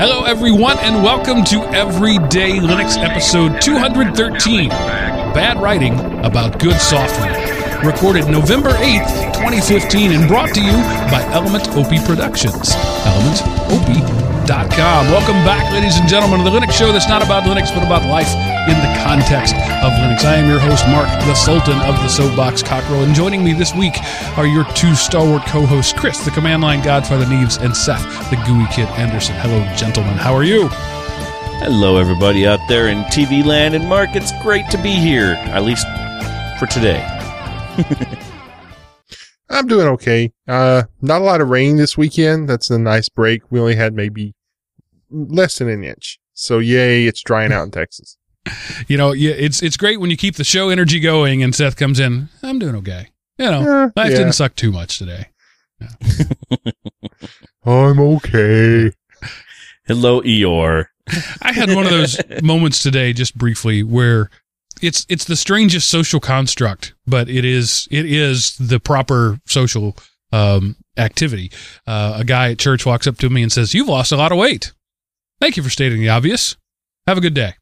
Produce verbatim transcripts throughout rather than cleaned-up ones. Hello, everyone, and welcome to Everyday Linux episode two hundred thirteen, Bad Writing About Good Software, recorded November eighth, twenty fifteen, and brought to you by Element O P Productions, element o p dot com. Welcome back, ladies and gentlemen, to the Linux show that's not about Linux, but about life in the context of Linux. I am your host, Mark, the Sultan of the Soapbox Cockerel, and joining me this week are your two stalwart co-hosts, Chris, the Command Line Godfather Neves, and Seth, the G U I Kid Anderson. Hello, gentlemen. How are you? Hello, everybody out there in T V land, and Mark, it's great to be here, at least for today. I'm doing okay. Uh, not a lot of rain this weekend. That's a nice break. We only had maybe less than an inch. So, yay, it's drying out in Texas. You know, it's it's great when you keep the show energy going and Seth comes in, I'm doing okay. You know, yeah, life yeah. didn't suck too much today. Yeah. I'm okay. Hello, Eeyore. I had one of those moments today, just briefly, where it's it's the strangest social construct, but it is it is the proper social um, activity. Uh, a guy at church walks up to me and says, "You've lost a lot of weight. Thank you for stating the obvious. Have a good day."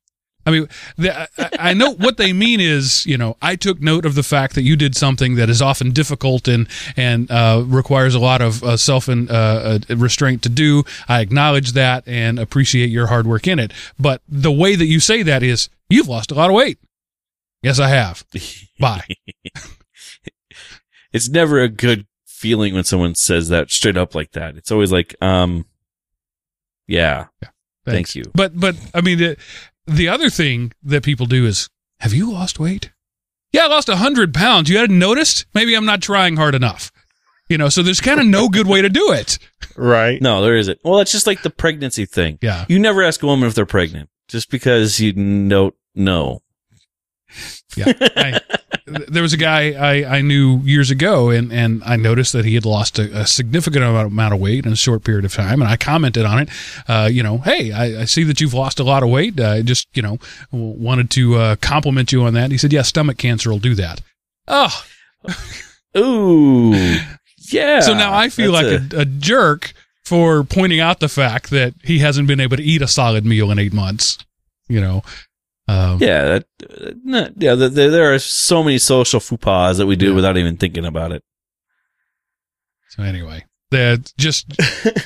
I mean, the, I, I know what they mean is, you know, I took note of the fact that you did something that is often difficult and and uh, requires a lot of uh, self and uh, uh, restraint to do. I acknowledge that and appreciate your hard work in it. But the way that you say that is, "You've lost a lot of weight." Yes, I have. Bye. It's never a good feeling when someone says that straight up like that. It's always like, um, yeah, yeah thank you. But, but I mean, the, the other thing that people do is, have you lost weight? Yeah, I lost one hundred pounds. You hadn't noticed? Maybe I'm not trying hard enough. You know, so there's kind of no good way to do it. Right. No, there isn't. Well, it's just like the pregnancy thing. Yeah. You never ask a woman if they're pregnant just because you don't know. Yeah, I, there was a guy I, I knew years ago, and, and I noticed that he had lost a, a significant amount of weight in a short period of time, and I commented on it. Uh, you know, hey, I, I see that you've lost a lot of weight. I just, you know, wanted to uh, compliment you on that. And he said, "Yeah, stomach cancer will do that." Oh, ooh, yeah. So now I feel like a, a, a jerk for pointing out the fact that he hasn't been able to eat a solid meal in eight months. You know. Um, yeah, that, not, yeah. The, the, there are so many social faux pas that we do yeah. without even thinking about it. So anyway, that just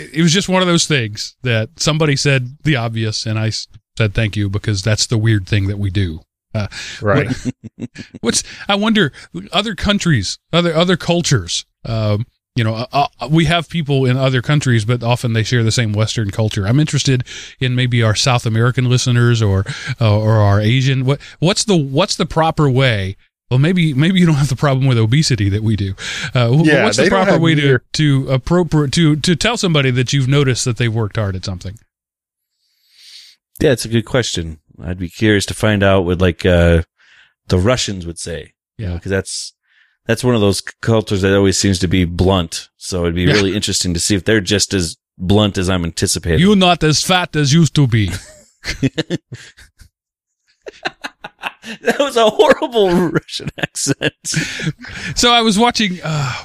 it was just one of those things that somebody said the obvious, and I said thank you because that's the weird thing that we do. Uh, right. What, what's I wonder other countries, other other cultures. Um, You know, uh, we have people in other countries, but often they share the same Western culture. I'm interested in maybe our South American listeners or uh, or our Asian. What what's the what's the proper way? Well, maybe maybe you don't have the problem with obesity that we do. Uh, yeah, what's the proper way to to appropriate to to tell somebody that you've noticed that they've worked hard at something? Yeah, it's a good question. I'd be curious to find out what like uh, the Russians would say. Yeah, because you know, that's. That's one of those cultures that always seems to be blunt. So it'd be really interesting to see if they're just as blunt as I'm anticipating. You're not as fat as used to be. That was a horrible Russian accent. So I was watching uh,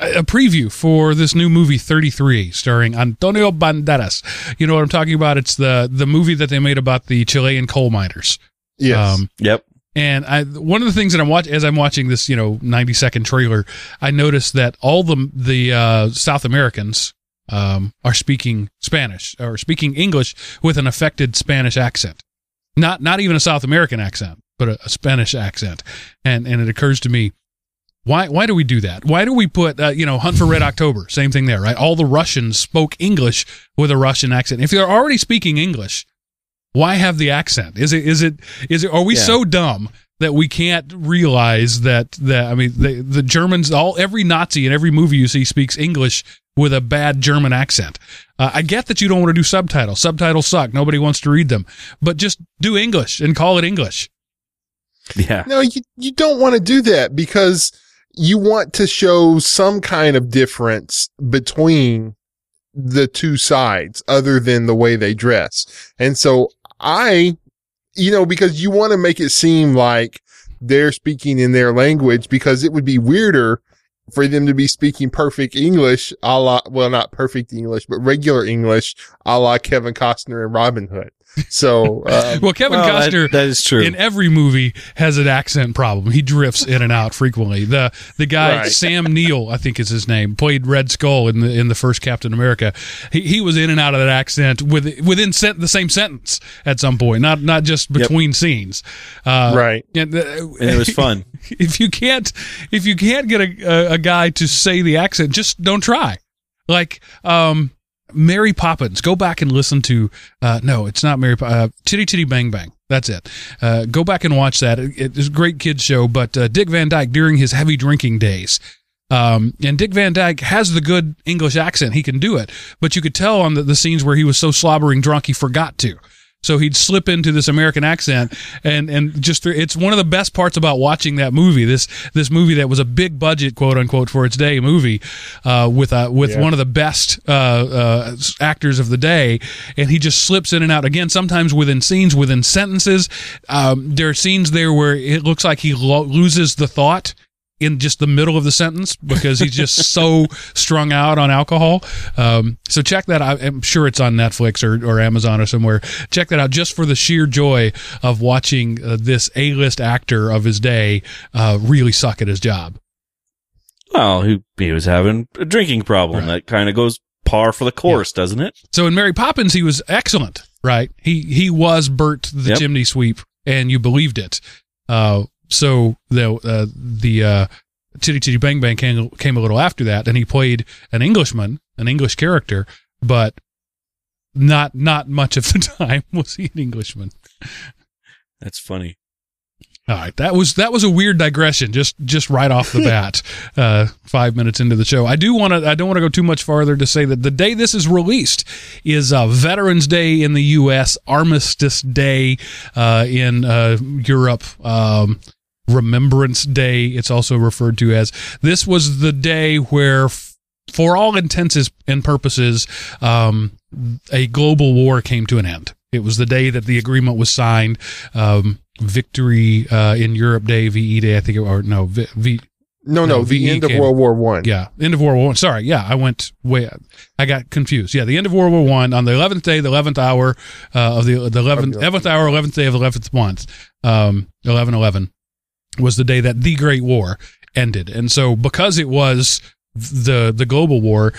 a preview for this new movie, thirty-three, starring Antonio Banderas. You know what I'm talking about? It's the, the movie that they made about the Chilean coal miners. Yes. Um, yep. And I, one of the things that I'm watching, as I'm watching this, you know, ninety second trailer, I noticed that all the, the, uh, South Americans, um, are speaking Spanish or speaking English with an affected Spanish accent. Not, not even a South American accent, but a, a Spanish accent. And, and it occurs to me, why, why do we do that? Why do we put, uh, you know, Hunt for Red October? Same thing there, right? All the Russians spoke English with a Russian accent. If they're already speaking English, why have the accent? Is it, is it, is it, are we yeah. so dumb that we can't realize that, that, I mean, the, the Germans, all, every Nazi in every movie you see speaks English with a bad German accent. Uh, I get that you don't want to do subtitles. Subtitles suck. Nobody wants to read them, but just do English and call it English. Yeah. No, you, you don't want to do that because you want to show some kind of difference between the two sides other than the way they dress. And so, I, you know, because you want to make it seem like they're speaking in their language because it would be weirder for them to be speaking perfect English, a la, well, not perfect English, but regular English, a la Kevin Costner and Robin Hood. So, um, well, Kevin well, Costner that, that is true. In every movie has an accent problem. He drifts in and out frequently. The the guy right. Sam Neill, I think is his name, played Red Skull in the in the first Captain America. He he was in and out of that accent with within set, the same sentence at some point, not not just between yep. scenes. Uh, right, and, uh, and it was fun. If you can't if you can't get a, a a guy to say the accent, just don't try. Like, um. Mary Poppins. Go back and listen to, uh, no, it's not Mary Poppins. Uh, Chitty Chitty Bang Bang. That's it. Uh, go back and watch that. It, it's a great kids show, but uh, Dick Van Dyke during his heavy drinking days. Um, and Dick Van Dyke has the good English accent. He can do it. But you could tell on the, the scenes where he was so slobbering drunk, he forgot to. So he'd slip into this American accent, and, and just through, it's one of the best parts about watching that movie. This this movie that was a big budget, quote unquote, for its day movie, uh, with a, with yeah. one of the best uh, uh, actors of the day, and he just slips in and out again. Sometimes within scenes, within sentences, um, there are scenes there where it looks like he lo- loses the thought in just the middle of the sentence because he's just so strung out on alcohol. Um, so check that out. I'm sure it's on Netflix or, or Amazon or somewhere. Check that out just for the sheer joy of watching uh, this A-list actor of his day uh, really suck at his job. Well, he, he was having a drinking problem. Right. That kind of goes par for the course, yeah. doesn't it? So in Mary Poppins, he was excellent, right? He, he was Bert the yep. chimney sweep, and you believed it. Uh, So the uh, the uh, Chitty Chitty Bang Bang came, came a little after that, and he played an Englishman, an English character, but not not much of the time was he an Englishman. That's funny. All right, that was that was a weird digression, just just right off the bat, uh, five minutes into the show. I do want to I don't want to go too much farther to say that the day this is released is uh, Veterans Day in the U S, Armistice Day uh, in uh, Europe. Um, Remembrance Day, it's also referred to as. This was the day where, f- for all intents and purposes, um, a global war came to an end. It was the day that the agreement was signed. Um, Victory uh, in Europe Day, V E Day, I think, it, or no, v, v no, no, no, the V E end came, of World War One. Yeah, end of World War One. Sorry, yeah, I went way, I got confused. Yeah, the end of World War One on the eleventh day, the eleventh hour uh, of the the eleventh eleventh hour, eleventh day of the eleventh month, um, eleven eleven. Was the day that the Great War ended. And so because it was the the global war,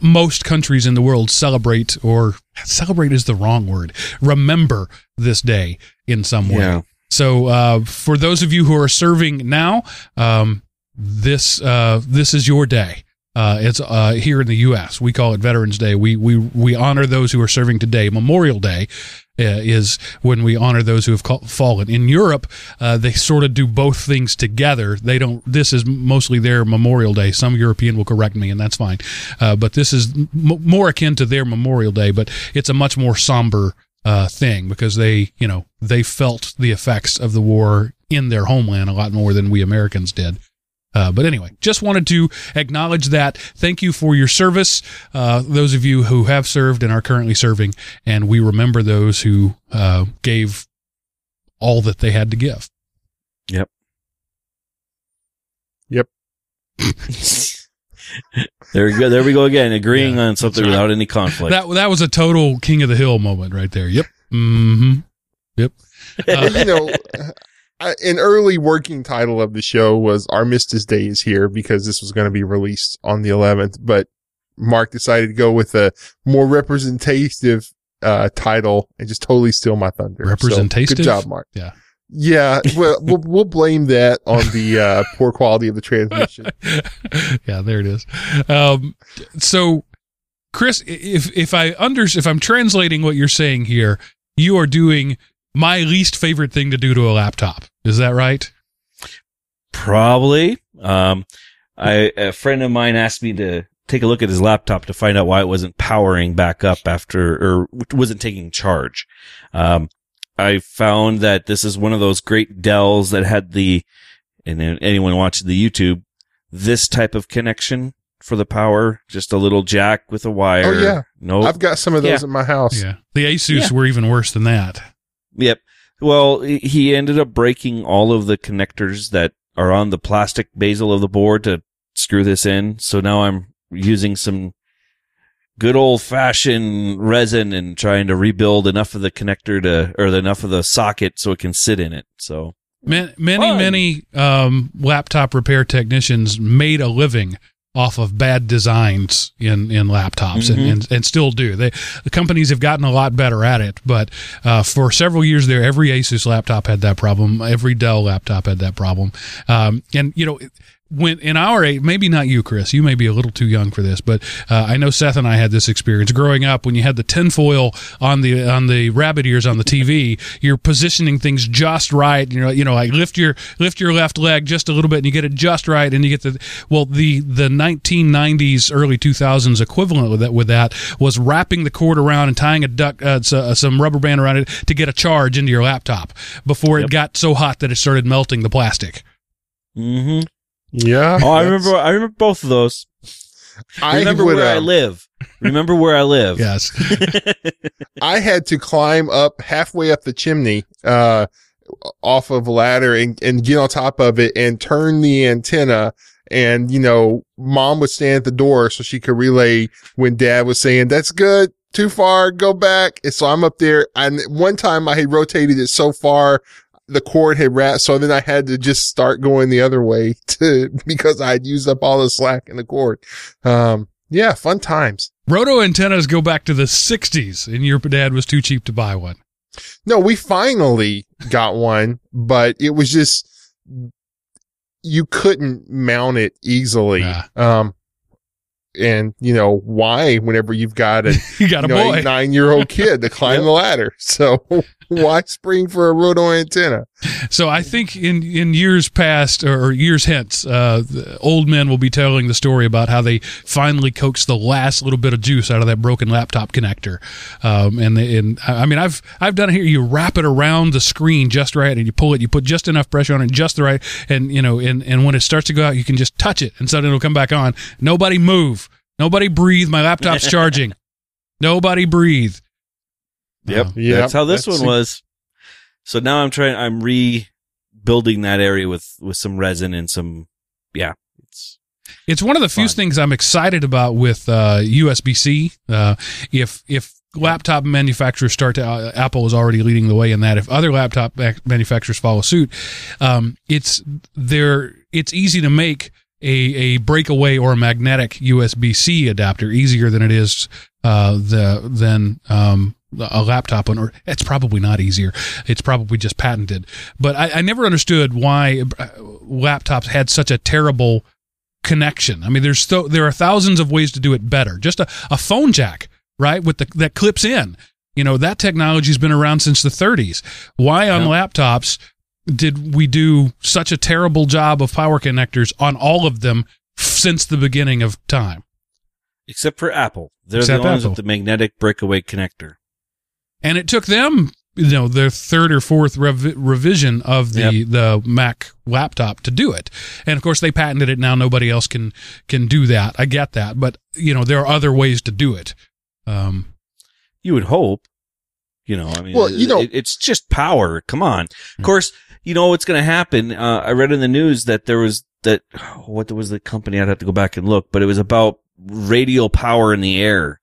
most countries in the world celebrate, or celebrate is the wrong word, remember this day in some way. Yeah. So uh, for those of you who are serving now, um, this uh, this is your day. Uh, it's uh, here in the U S. We call it Veterans Day. We we we honor those who are serving today. Memorial Day uh, is when we honor those who have call, fallen. In Europe, uh, they sort of do both things together. They don't. This is mostly their Memorial Day. Some European will correct me, and that's fine. Uh, but this is m- more akin to their Memorial Day. But it's a much more somber uh, thing because they, you know, they felt the effects of the war in their homeland a lot more than we Americans did. Uh, but anyway, just wanted to acknowledge that. Thank you for your service, uh, those of you who have served and are currently serving, and we remember those who uh, gave all that they had to give. Yep. Yep. There we go. There we go again, agreeing yeah, on something without any conflict. That that was a total King of the Hill moment right there. Yep. Mm-hmm. Yep. Uh, you know. An early working title of the show was Armistice Day is here because this was going to be released on the eleventh, but Mark decided to go with a more representative uh, title and just totally steal my thunder. Representative? So, good job, Mark. Yeah. Yeah. Well, we'll, we'll blame that on the uh, poor quality of the transmission. Yeah, there it is. Um, so, Chris, if if I under if I'm translating what you're saying here, you are doing my least favorite thing to do to a laptop. Is that right? Probably. Um, I, a friend of mine asked me to take a look at his laptop to find out why it wasn't powering back up after, or wasn't taking charge. Um, I found that this is one of those great Dells that had the, and anyone watching the YouTube, this type of connection for the power, just a little jack with a wire. Oh, yeah. No, I've got some of those yeah. in my house. Yeah. The Asus yeah. were even worse than that. Yep. Well, he ended up breaking all of the connectors that are on the plastic bezel of the board to screw this in. So now I'm using some good old fashioned resin and trying to rebuild enough of the connector to, or enough of the socket so it can sit in it. So many, fun. many um, laptop repair technicians made a living off of bad designs in, in laptops mm-hmm. and, and, and still do. They, the companies have gotten a lot better at it, but uh, for several years there, every Asus laptop had that problem. Every Dell laptop had that problem. Um, and, you know, when in our age, maybe not you, Chris, you may be a little too young for this, but uh, I know Seth and I had this experience growing up when you had the tinfoil on the on the rabbit ears on the T V. You're positioning things just right. You know, you know, like lift your lift your left leg just a little bit, and you get it just right, and you get the well the the nineteen nineties early two thousands equivalent with that with that was wrapping the cord around and tying a duck uh, some rubber band around it to get a charge into your laptop before yep. it got so hot that it started melting the plastic. Mm-hmm. Yeah. Oh, I remember. I remember both of those. I remember would, where um, I live. Remember where I live. Yes. I had to climb up halfway up the chimney, uh, off of a ladder and, and get on top of it and turn the antenna. And, you know, mom would stand at the door so she could relay when dad was saying, that's good. Too far. Go back. And so I'm up there. And one time I had rotated it so far the cord had wrapped, so then I had to just start going the other way to because I had used up all the slack in the cord. Um, yeah, fun times. Roto antennas go back to the sixties, and your dad was too cheap to buy one. No, we finally got one, but it was just you couldn't mount it easily. Nah. Um, and you know why? Whenever you've got a you got a you know, boy, nine-year-old kid to climb yep. the ladder, so why spring for a roto antenna? So I think in in years past or years hence, uh, the old men will be telling the story about how they finally coaxed the last little bit of juice out of that broken laptop connector. Um, and they, and I mean, I've I've done it here. You wrap it around the screen just right, and you pull it. You put just enough pressure on it, just the right, and you know, and and when it starts to go out, you can just touch it, and suddenly it'll come back on. Nobody move. Nobody breathe. My laptop's charging. Nobody breathe. Yep. Oh, yep. That's how this that's one was. So now I'm trying, I'm rebuilding that area with, with some resin and some, yeah. It's it's one of the fun. few things I'm excited about with uh, U S B C. Uh, if, if, laptop manufacturers start to uh, Apple is already leading the way in that. If other laptop manufacturers follow suit, um, it's they're, it's easy to make A, a breakaway or a magnetic U S B C adapter easier than it is uh, the than um, a laptop one. Or it's probably not easier. It's probably just patented. But I, I never understood why laptops had such a terrible connection. I mean, there's th- there are thousands of ways to do it better. Just a, a phone jack, right, with the that clips in. You know, that technology's been around since the thirties. Why on yeah. laptops? Did we do such a terrible job of power connectors on all of them since the beginning of time? Except for Apple. They're Except the ones Apple. with the magnetic breakaway connector. And it took them, you know, their third or fourth rev- revision of the, yep. the Mac laptop to do it. And, of course, they patented it. Now nobody else can can do that. I get that. But, you know, there are other ways to do it. Um, you would hope. You know, I mean, well, you know, it, it's just power. Come on. Of course, you know what's going to happen. Uh, I read in the news that there was that, what was the company? I'd have to go back and look, but it was about radial power in the air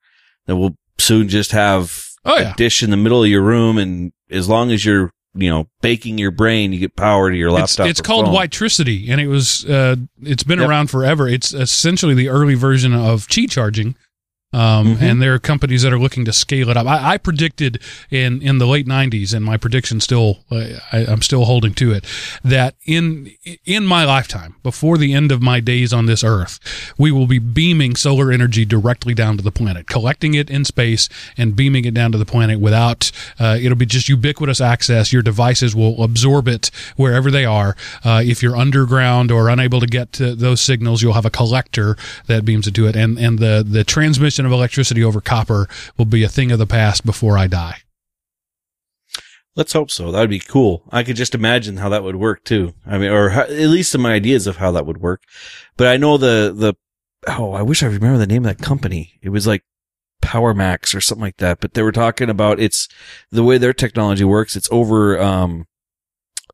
that will soon just have oh, yeah. a dish in the middle of your room. And as long as you're, you know, baking your brain, you get power to your laptop. It's, it's called phone. Witricity, and it was, uh, it's been yep. around forever. It's essentially the early version of Qi charging. Um, mm-hmm. And there are companies that are looking to scale it up. I, I predicted in, in the late nineties, and my prediction still, I, I'm still holding to it, that in, in my lifetime, before the end of my days on this earth, we will be beaming solar energy directly down to the planet, collecting it in space and beaming it down to the planet without, uh, it'll be just ubiquitous access. Your devices will absorb it wherever they are. Uh, if you're underground or unable to get to those signals, you'll have a collector that beams into it. And, and the, the transmission of electricity over copper will be a thing of the past before I die. Let's hope so. That would be cool. I could just imagine how that would work too. I mean, or how, at least some ideas of how that would work. But I know the, the, oh, I wish I remember the name of that company. It was like PowerMax or something like that, but they were talking about it's the way their technology works. It's over, um,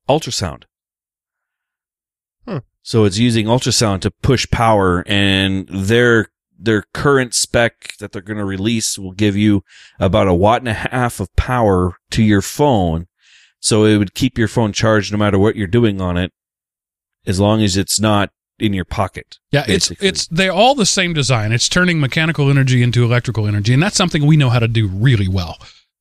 ultrasound. Huh. So it's using ultrasound to push power, and their their current spec that they're going to release will give you about a watt and a half of power to your phone. So it would keep your phone charged no matter what you're doing on it, as long as it's not in your pocket. Yeah, basically. it's it's they're all the same design. It's turning mechanical energy into electrical energy, and that's something we know how to do really well.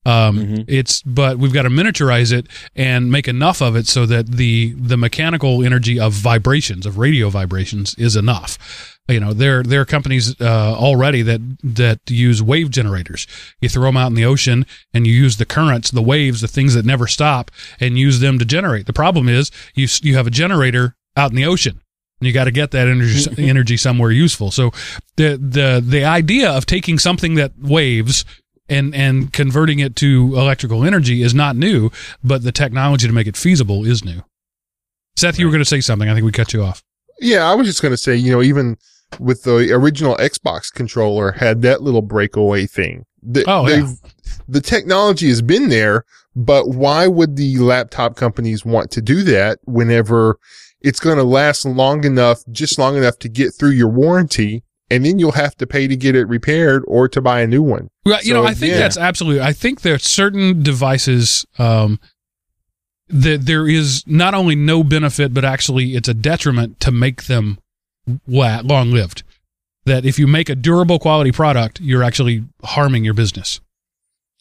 Um, mm-hmm. It's but we've got to miniaturize it and make enough of it so that the the mechanical energy of vibrations, of radio vibrations, is enough. You know, there there are companies uh, already that that use wave generators. You throw them out in the ocean and you use the currents, the waves, the things that never stop, and use them to generate. The problem is you you have a generator out in the ocean. You got to get that energy energy somewhere useful. So the the the idea of taking something that waves and and converting it to electrical energy is not new, but the technology to make it feasible is new. Seth, you were going to say something. I think we cut you off. Yeah, I was just going to say, you know, even with the original Xbox controller had that little breakaway thing. The, oh, yeah. The technology has been there, but why would the laptop companies want to do that whenever it's going to last long enough, just long enough to get through your warranty, and then you'll have to pay to get it repaired or to buy a new one. Well, you so, know, I think yeah. that's absolutely, I think there are certain devices um, that there is not only no benefit, but actually it's a detriment to make them long-lived. That if you make a durable quality product, you're actually harming your business.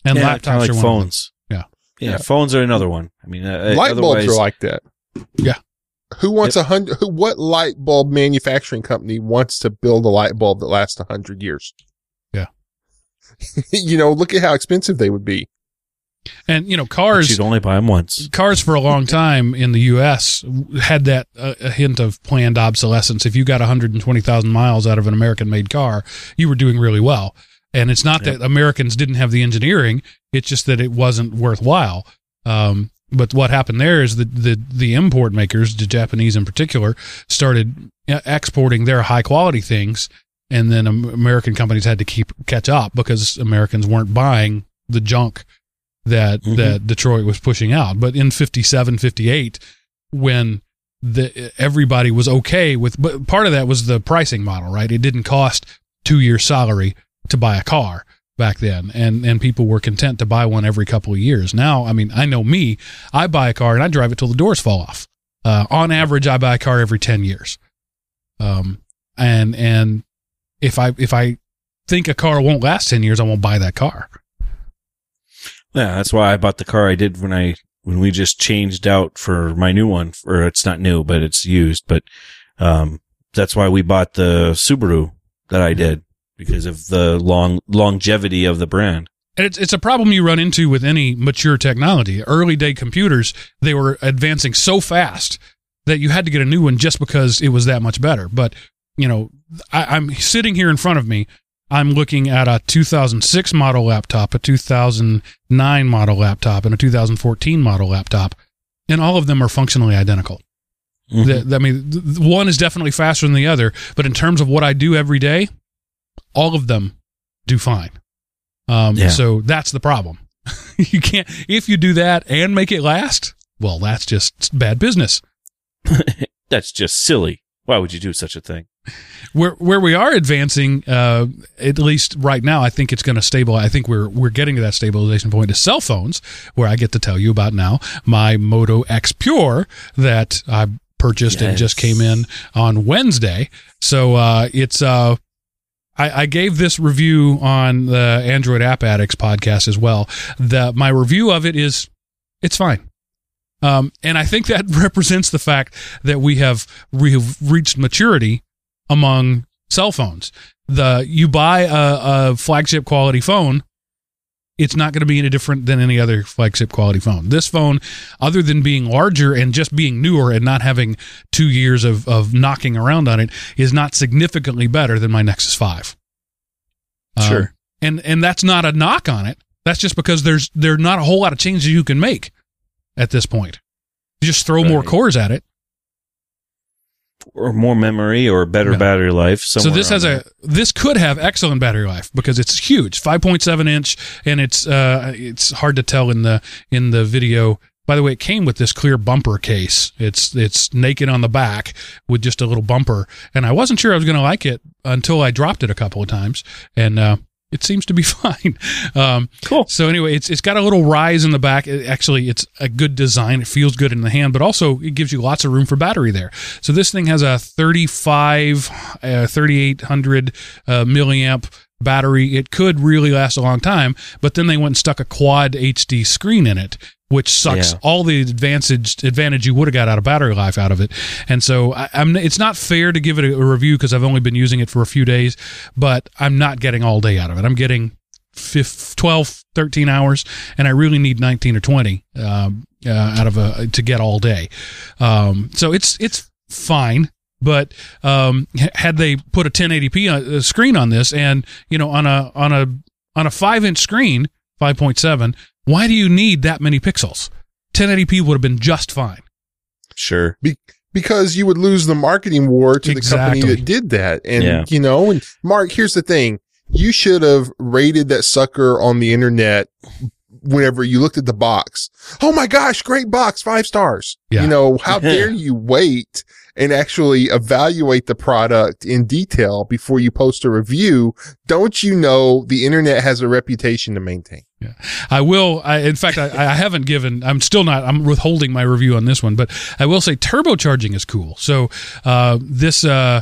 And yeah, laptops like are one phones. Of them. Yeah. yeah. Yeah, phones are another one. I mean, uh, light bulbs are like that. Yeah. Who wants a hundred? Who? What light bulb manufacturing company wants to build a light bulb that lasts a hundred years? Yeah, you know, look at how expensive they would be. And you know, cars. But you'd only buy them once. Cars for a long time in the U S had that uh, a hint of planned obsolescence. If you got one hundred twenty thousand miles out of an American-made car, you were doing really well. And it's not yep. that Americans didn't have the engineering; it's just that it wasn't worthwhile. Um, But what happened there is that the, the import makers, the Japanese in particular, started exporting their high-quality things, and then American companies had to keep catch up because Americans weren't buying the junk that mm-hmm. that Detroit was pushing out. But in fifty-seven, fifty-eight, when the, everybody was okay with... But part of that was the pricing model, right? It didn't cost two years' salary to buy a car back then, and and people were content to buy one every couple of years. Now, I mean, I know me, I buy a car and I drive it till the doors fall off. Uh, on average, I buy a car every ten years. Um, and and if I if I think a car won't last ten years, I won't buy that car. Yeah, that's why I bought the car I did when I when we just changed out for my new one, or it's not new, but it's used. But um, that's why we bought the Subaru that I did. Because of the long longevity of the brand. And it's, it's a problem you run into with any mature technology. Early day computers, they were advancing so fast that you had to get a new one just because it was that much better. But, you know, I, I'm sitting here in front of me, I'm looking at a two thousand six model laptop, a two thousand nine model laptop, and a two thousand fourteen model laptop, and all of them are functionally identical. Mm-hmm. The, I mean, the, one is definitely faster than the other, but in terms of what I do every day, all of them do fine. Um, yeah. So that's the problem. You can't, if you do that and make it last, well, that's just bad business. That's just silly. Why would you do such a thing? Where where we are advancing, uh, at least right now, I think it's going to stabilize. I think we're we're getting to that stabilization point is cell phones, where I get to tell you about now my Moto X Pure that I purchased yes. and just came in on Wednesday. So uh, it's... Uh, I, I gave this review on the Android App Addicts podcast as well. The, my review of it is, it's fine. Um, and I think that represents the fact that we have, we have reached maturity among cell phones. The, you buy a, a flagship quality phone, it's not going to be any different than any other flagship quality phone. This phone, other than being larger and just being newer and not having two years of, of knocking around on it, is not significantly better than my Nexus five. Sure. Uh, and and that's not a knock on it. That's just because there's there's not a whole lot of changes you can make at this point. You just throw right. more cores at it. Or more memory or better yeah. battery life. So this has a, this could have excellent battery life because it's huge, five point seven inch. And it's, uh, it's hard to tell in the, in the video By the way, it came with this clear bumper case. It's it's naked on the back with just a little bumper. And I wasn't sure I was going to like it until I dropped it a couple of times. And uh, it seems to be fine. Um, cool. So anyway, it's it's got a little rise in the back. It, actually, it's a good design. It feels good in the hand, but also it gives you lots of room for battery there. So this thing has a thirty-five, thirty-eight hundred uh, milliamp battery. It could really last a long time, but then they went and stuck a quad H D screen in it, which sucks yeah. all the advantage advantage you would have got out of battery life out of it. And so I, I'm, it's not fair to give it a, a review because I've only been using it for a few days, but I'm not getting all day out of it. I'm getting twelve, thirteen hours, and I really need nineteen or twenty um, uh, out of a, to get all day. Um, so it's it's fine. But um, had they put a ten eighty p screen on this, and you know, on a on a on a five inch screen, five point seven, why do you need that many pixels? ten eighty p would have been just fine. Sure, Be- because you would lose the marketing war to exactly. the company that did that, and yeah. you know. And Mark, here's the thing: you should have rated that sucker on the internet. Whenever you looked at the box, oh my gosh, great box, five stars. Yeah. You know, how dare you wait and actually evaluate the product in detail before you post a review? Don't you know the internet has a reputation to maintain? Yeah. I will. I, in fact, I, I haven't given, I'm still not, I'm withholding my review on this one, but I will say turbocharging is cool. So, uh, this, uh,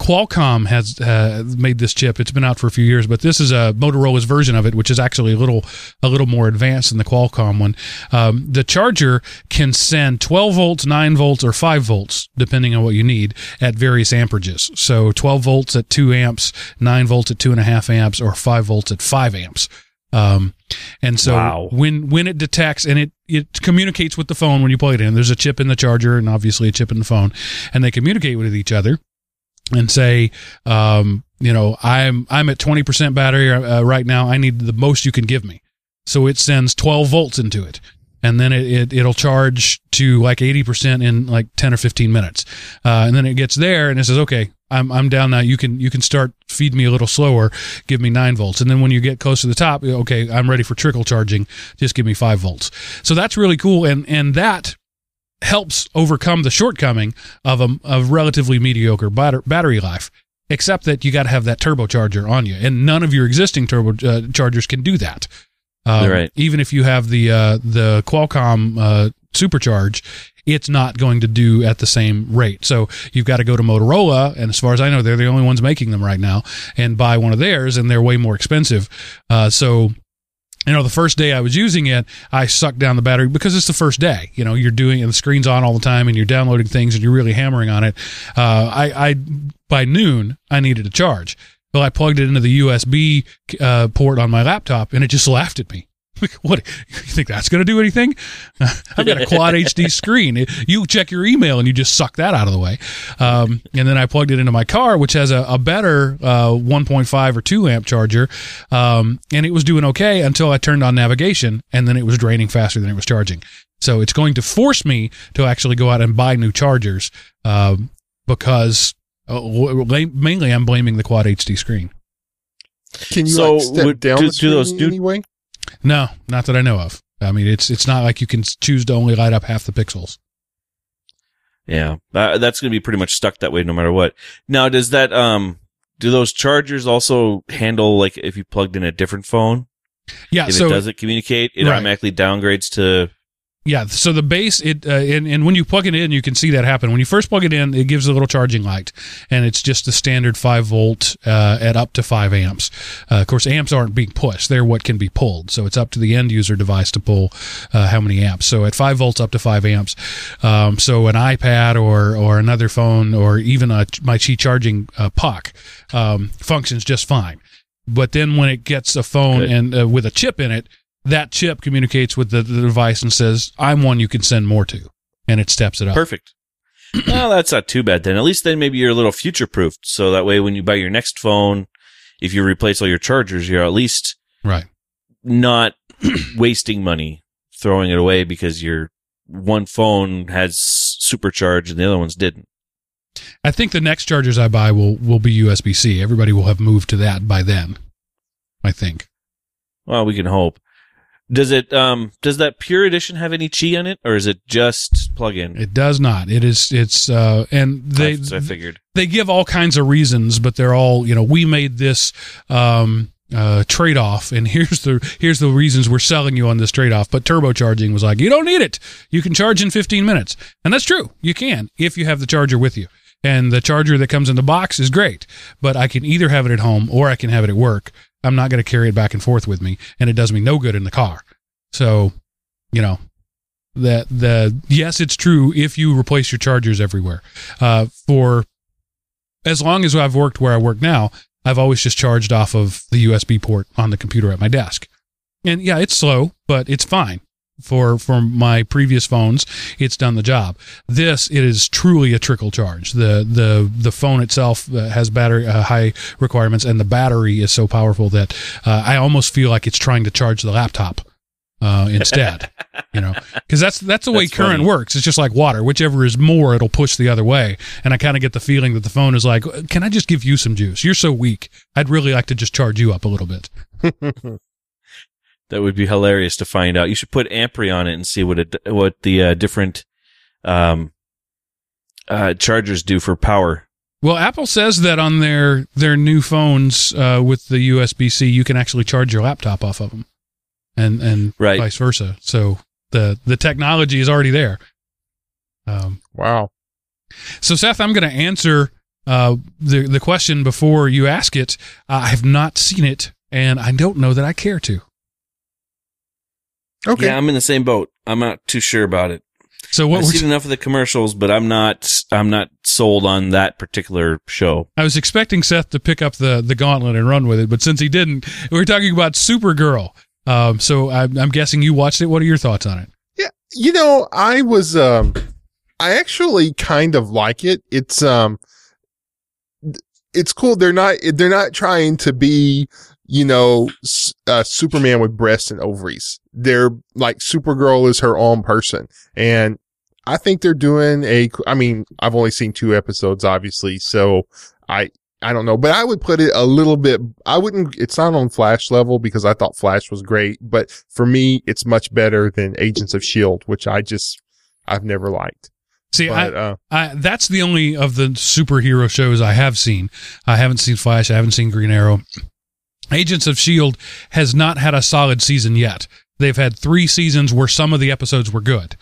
Qualcomm has uh, made this chip. It's been out for a few years, but this is a Motorola's version of it, which is actually a little a little more advanced than the Qualcomm one. Um, the charger can send twelve volts, nine volts, or five volts, depending on what you need, at various amperages. So twelve volts at two amps, nine volts at two point five amps, or five volts at five amps. Um, and so wow. when, when it detects and it, it communicates with the phone when you plug it in, there's a chip in the charger and obviously a chip in the phone, and they communicate with each other. And say, um, you know, I'm I'm at twenty percent battery uh, right now. I need the most you can give me. So it sends twelve volts into it, and then it, it it'll charge to like eighty percent in like ten or fifteen minutes, uh, and then it gets there and it says, okay, I'm I'm down now. You can you can start feed me a little slower. Give me nine volts, and then when you get close to the top, okay, I'm ready for trickle charging. Just give me five volts. So that's really cool, and and that. helps overcome the shortcoming of a of relatively mediocre batter, battery life, except that you got to have that turbocharger on you, and none of your existing turbo uh, chargers can do that. Um, right. Even if you have the uh, the Qualcomm uh, Supercharge, it's not going to do at the same rate. So you've got to go to Motorola, and as far as I know, they're the only ones making them right now, and buy one of theirs, and they're way more expensive. Uh, so. You know, the first day I was using it, I sucked down the battery because it's the first day. You know, you're doing and the screen's on all the time, and you're downloading things, and you're really hammering on it. Uh, I, I by noon I needed a charge, but I plugged it into the U S B uh, port on my laptop, and it just laughed at me. Like, what? You think that's going to do anything? I've got a quad H D screen. You check your email, and you just suck that out of the way. Um, and then I plugged it into my car, which has a, a better uh, one point five or two amp charger, um, and it was doing okay until I turned on navigation, and then it was draining faster than it was charging. So it's going to force me to actually go out and buy new chargers uh, because uh, mainly I'm blaming the quad H D screen. Can you so like, step would, down do, the screen do those, do, anyway? No, not that I know of. I mean, it's it's not like you can choose to only light up half the pixels. Yeah, uh, that's going to be pretty much stuck that way no matter what. Now, does that um do those chargers also handle, like, if you plugged in a different phone? Yeah, if so it doesn't communicate, it right. automatically downgrades to. Yeah, so the base, it uh, and, and when you plug it in, you can see that happen. When you first plug it in, it gives a little charging light, and it's just the standard five volt uh, at up to five amps. Uh, of course, amps aren't being pushed. They're what can be pulled, so it's up to the end-user device to pull uh, how many amps. So at five volts, up to five amps. Um, so an iPad or or another phone or even a, my Qi charging uh, puck um, functions just fine. But then when it gets a phone Good. and uh, with a chip in it, that chip communicates with the, the device and says, I'm one you can send more to, and it steps it up. Perfect. Well, that's not too bad then. At least then maybe you're a little future-proofed, so that way when you buy your next phone, if you replace all your chargers, you're at least right. not wasting money throwing it away because your one phone has supercharge and the other ones didn't. I think the next chargers I buy will, will be U S B C. Everybody will have moved to that by then, I think. Well, we can hope. Does it? Um, does that Pure edition have any Qi in it, or is it just plug-in? It does not. It is. It's. Uh, and they. That's what I figured. They give all kinds of reasons, but they're all. You know, we made this um, uh, trade-off, and here's the here's the reasons we're selling you on this trade-off. But turbocharging was like, you don't need it. You can charge in fifteen minutes, and that's true. You can if you have the charger with you. And the charger that comes in the box is great, but I can either have it at home or I can have it at work. I'm not going to carry it back and forth with me, and it does me no good in the car. So, you know, that the yes, it's true if you replace your chargers everywhere. Uh, for as long as I've worked where I work now, I've always just charged off of the U S B port on the computer at my desk. And yeah, it's slow, but it's fine. For for my previous phones, it's done the job. This, it is truly a trickle charge. The the the phone itself has battery uh, high requirements, and the battery is so powerful that uh, I almost feel like it's trying to charge the laptop uh, instead. You know, because that's that's the way that's current funny. Works. It's just like water. Whichever is more, it'll push the other way. And I kind of get the feeling that the phone is like, "Can I just give you some juice? You're so weak. I'd really like to just charge you up a little bit." That would be hilarious to find out. You should put Ampere on it and see what it, what the uh, different um, uh, chargers do for power. Well, Apple says that on their their new phones uh, with the U S B C, you can actually charge your laptop off of them, and and right. vice versa. So the the technology is already there. Um, wow. So Seth, I'm going to answer uh, the the question before you ask it. Uh, I have not seen it, and I don't know that I care to. Okay. Yeah, I'm in the same boat. I'm not too sure about it. So what I've seen t- enough of the commercials, but I'm not I'm not sold on that particular show. I was expecting Seth to pick up the, the gauntlet and run with it, but since he didn't, we're talking about Supergirl. Um, so I'm, I'm guessing you watched it. What are your thoughts on it? Yeah, you know, I was um, I actually kind of like it. It's um, it's cool. They're not they're not trying to be. You know, uh, Superman with breasts and ovaries. They're like Supergirl is her own person. And I think they're doing a, I mean, I've only seen two episodes, obviously. So I, I don't know, but I would put it a little bit, I wouldn't, it's not on Flash level because I thought Flash was great, but for me, it's much better than Agents of S H I E L D, which I just, I've never liked. See, but, I, uh, I, that's the only of the superhero shows I have seen. I haven't seen Flash. I haven't seen Green Arrow. Agents of S H I E L D has not had a solid season yet. They've had three seasons where some of the episodes were good.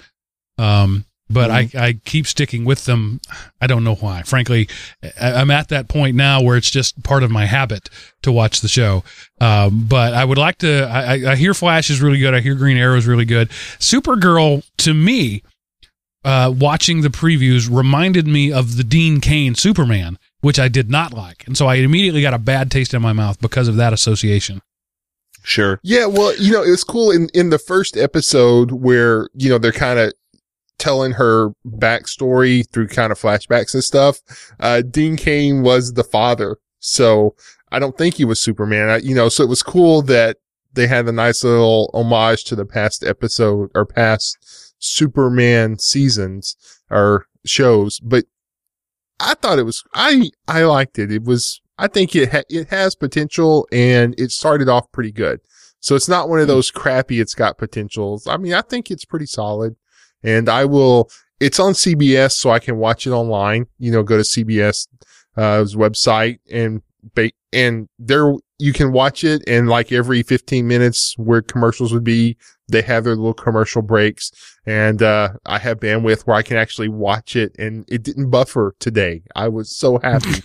Um, but mm-hmm. I, I keep sticking with them. I don't know why. Frankly, I'm at that point now where it's just part of my habit to watch the show. Um, but I would like to, I, I hear Flash is really good. I hear Green Arrow is really good. Supergirl, to me, uh, watching the previews reminded me of the Dean Cain Superman, which I did not like. And so I immediately got a bad taste in my mouth because of that association. Sure. Yeah, well, you know, it was cool in, in the first episode where, you know, they're kind of telling her backstory through kind of flashbacks and stuff. Uh, Dean Cain was the father. So I don't think he was Superman, I, you know, so it was cool that they had a nice little homage to the past episode or past Superman seasons or shows. But I thought it was, I, I liked it. It was, I think it, ha- it has potential and it started off pretty good. So it's not one of those crappy, it's got potentials. I mean, I think it's pretty solid and I will, it's on C B S so I can watch it online, you know, go to C B S, uh, website and ba- and there you can watch it. And like every fifteen minutes where commercials would be, they have their little commercial breaks. And, uh, I have bandwidth where I can actually watch it and it didn't buffer today. I was so happy.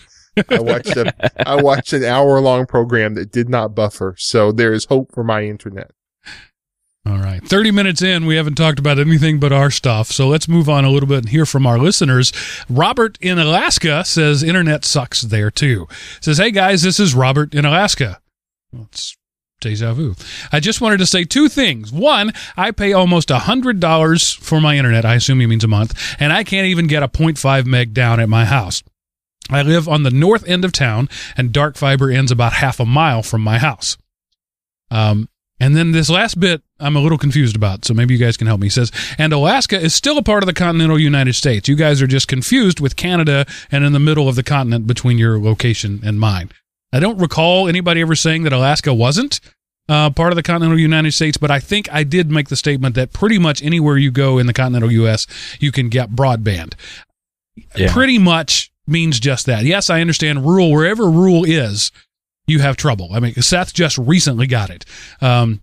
I watched a, I watched an hour long program that did not buffer. So there is hope for my internet. All right. thirty minutes in, we haven't talked about anything but our stuff. So let's move on a little bit and hear from our listeners. Robert in Alaska says internet sucks there too. Says, hey guys, this is Robert in Alaska. Let's deja vu. I just wanted to say two things. One, I pay almost one hundred dollars for my internet. I assume he means a month. And I can't even get a zero point five meg down at my house. I live on the north end of town, and dark fiber ends about half a mile from my house. Um, and then this last bit I'm a little confused about, so maybe you guys can help me. He says, and Alaska is still a part of the continental United States. You guys are just confused with Canada and in the middle of the continent between your location and mine. I don't recall anybody ever saying that Alaska wasn't, uh, part of the continental United States, but I think I did make the statement that pretty much anywhere you go in the continental U S, you can get broadband. Yeah. Pretty much means just that. Yes, I understand rural, wherever rural is, you have trouble. I mean, Seth just recently got it. Um,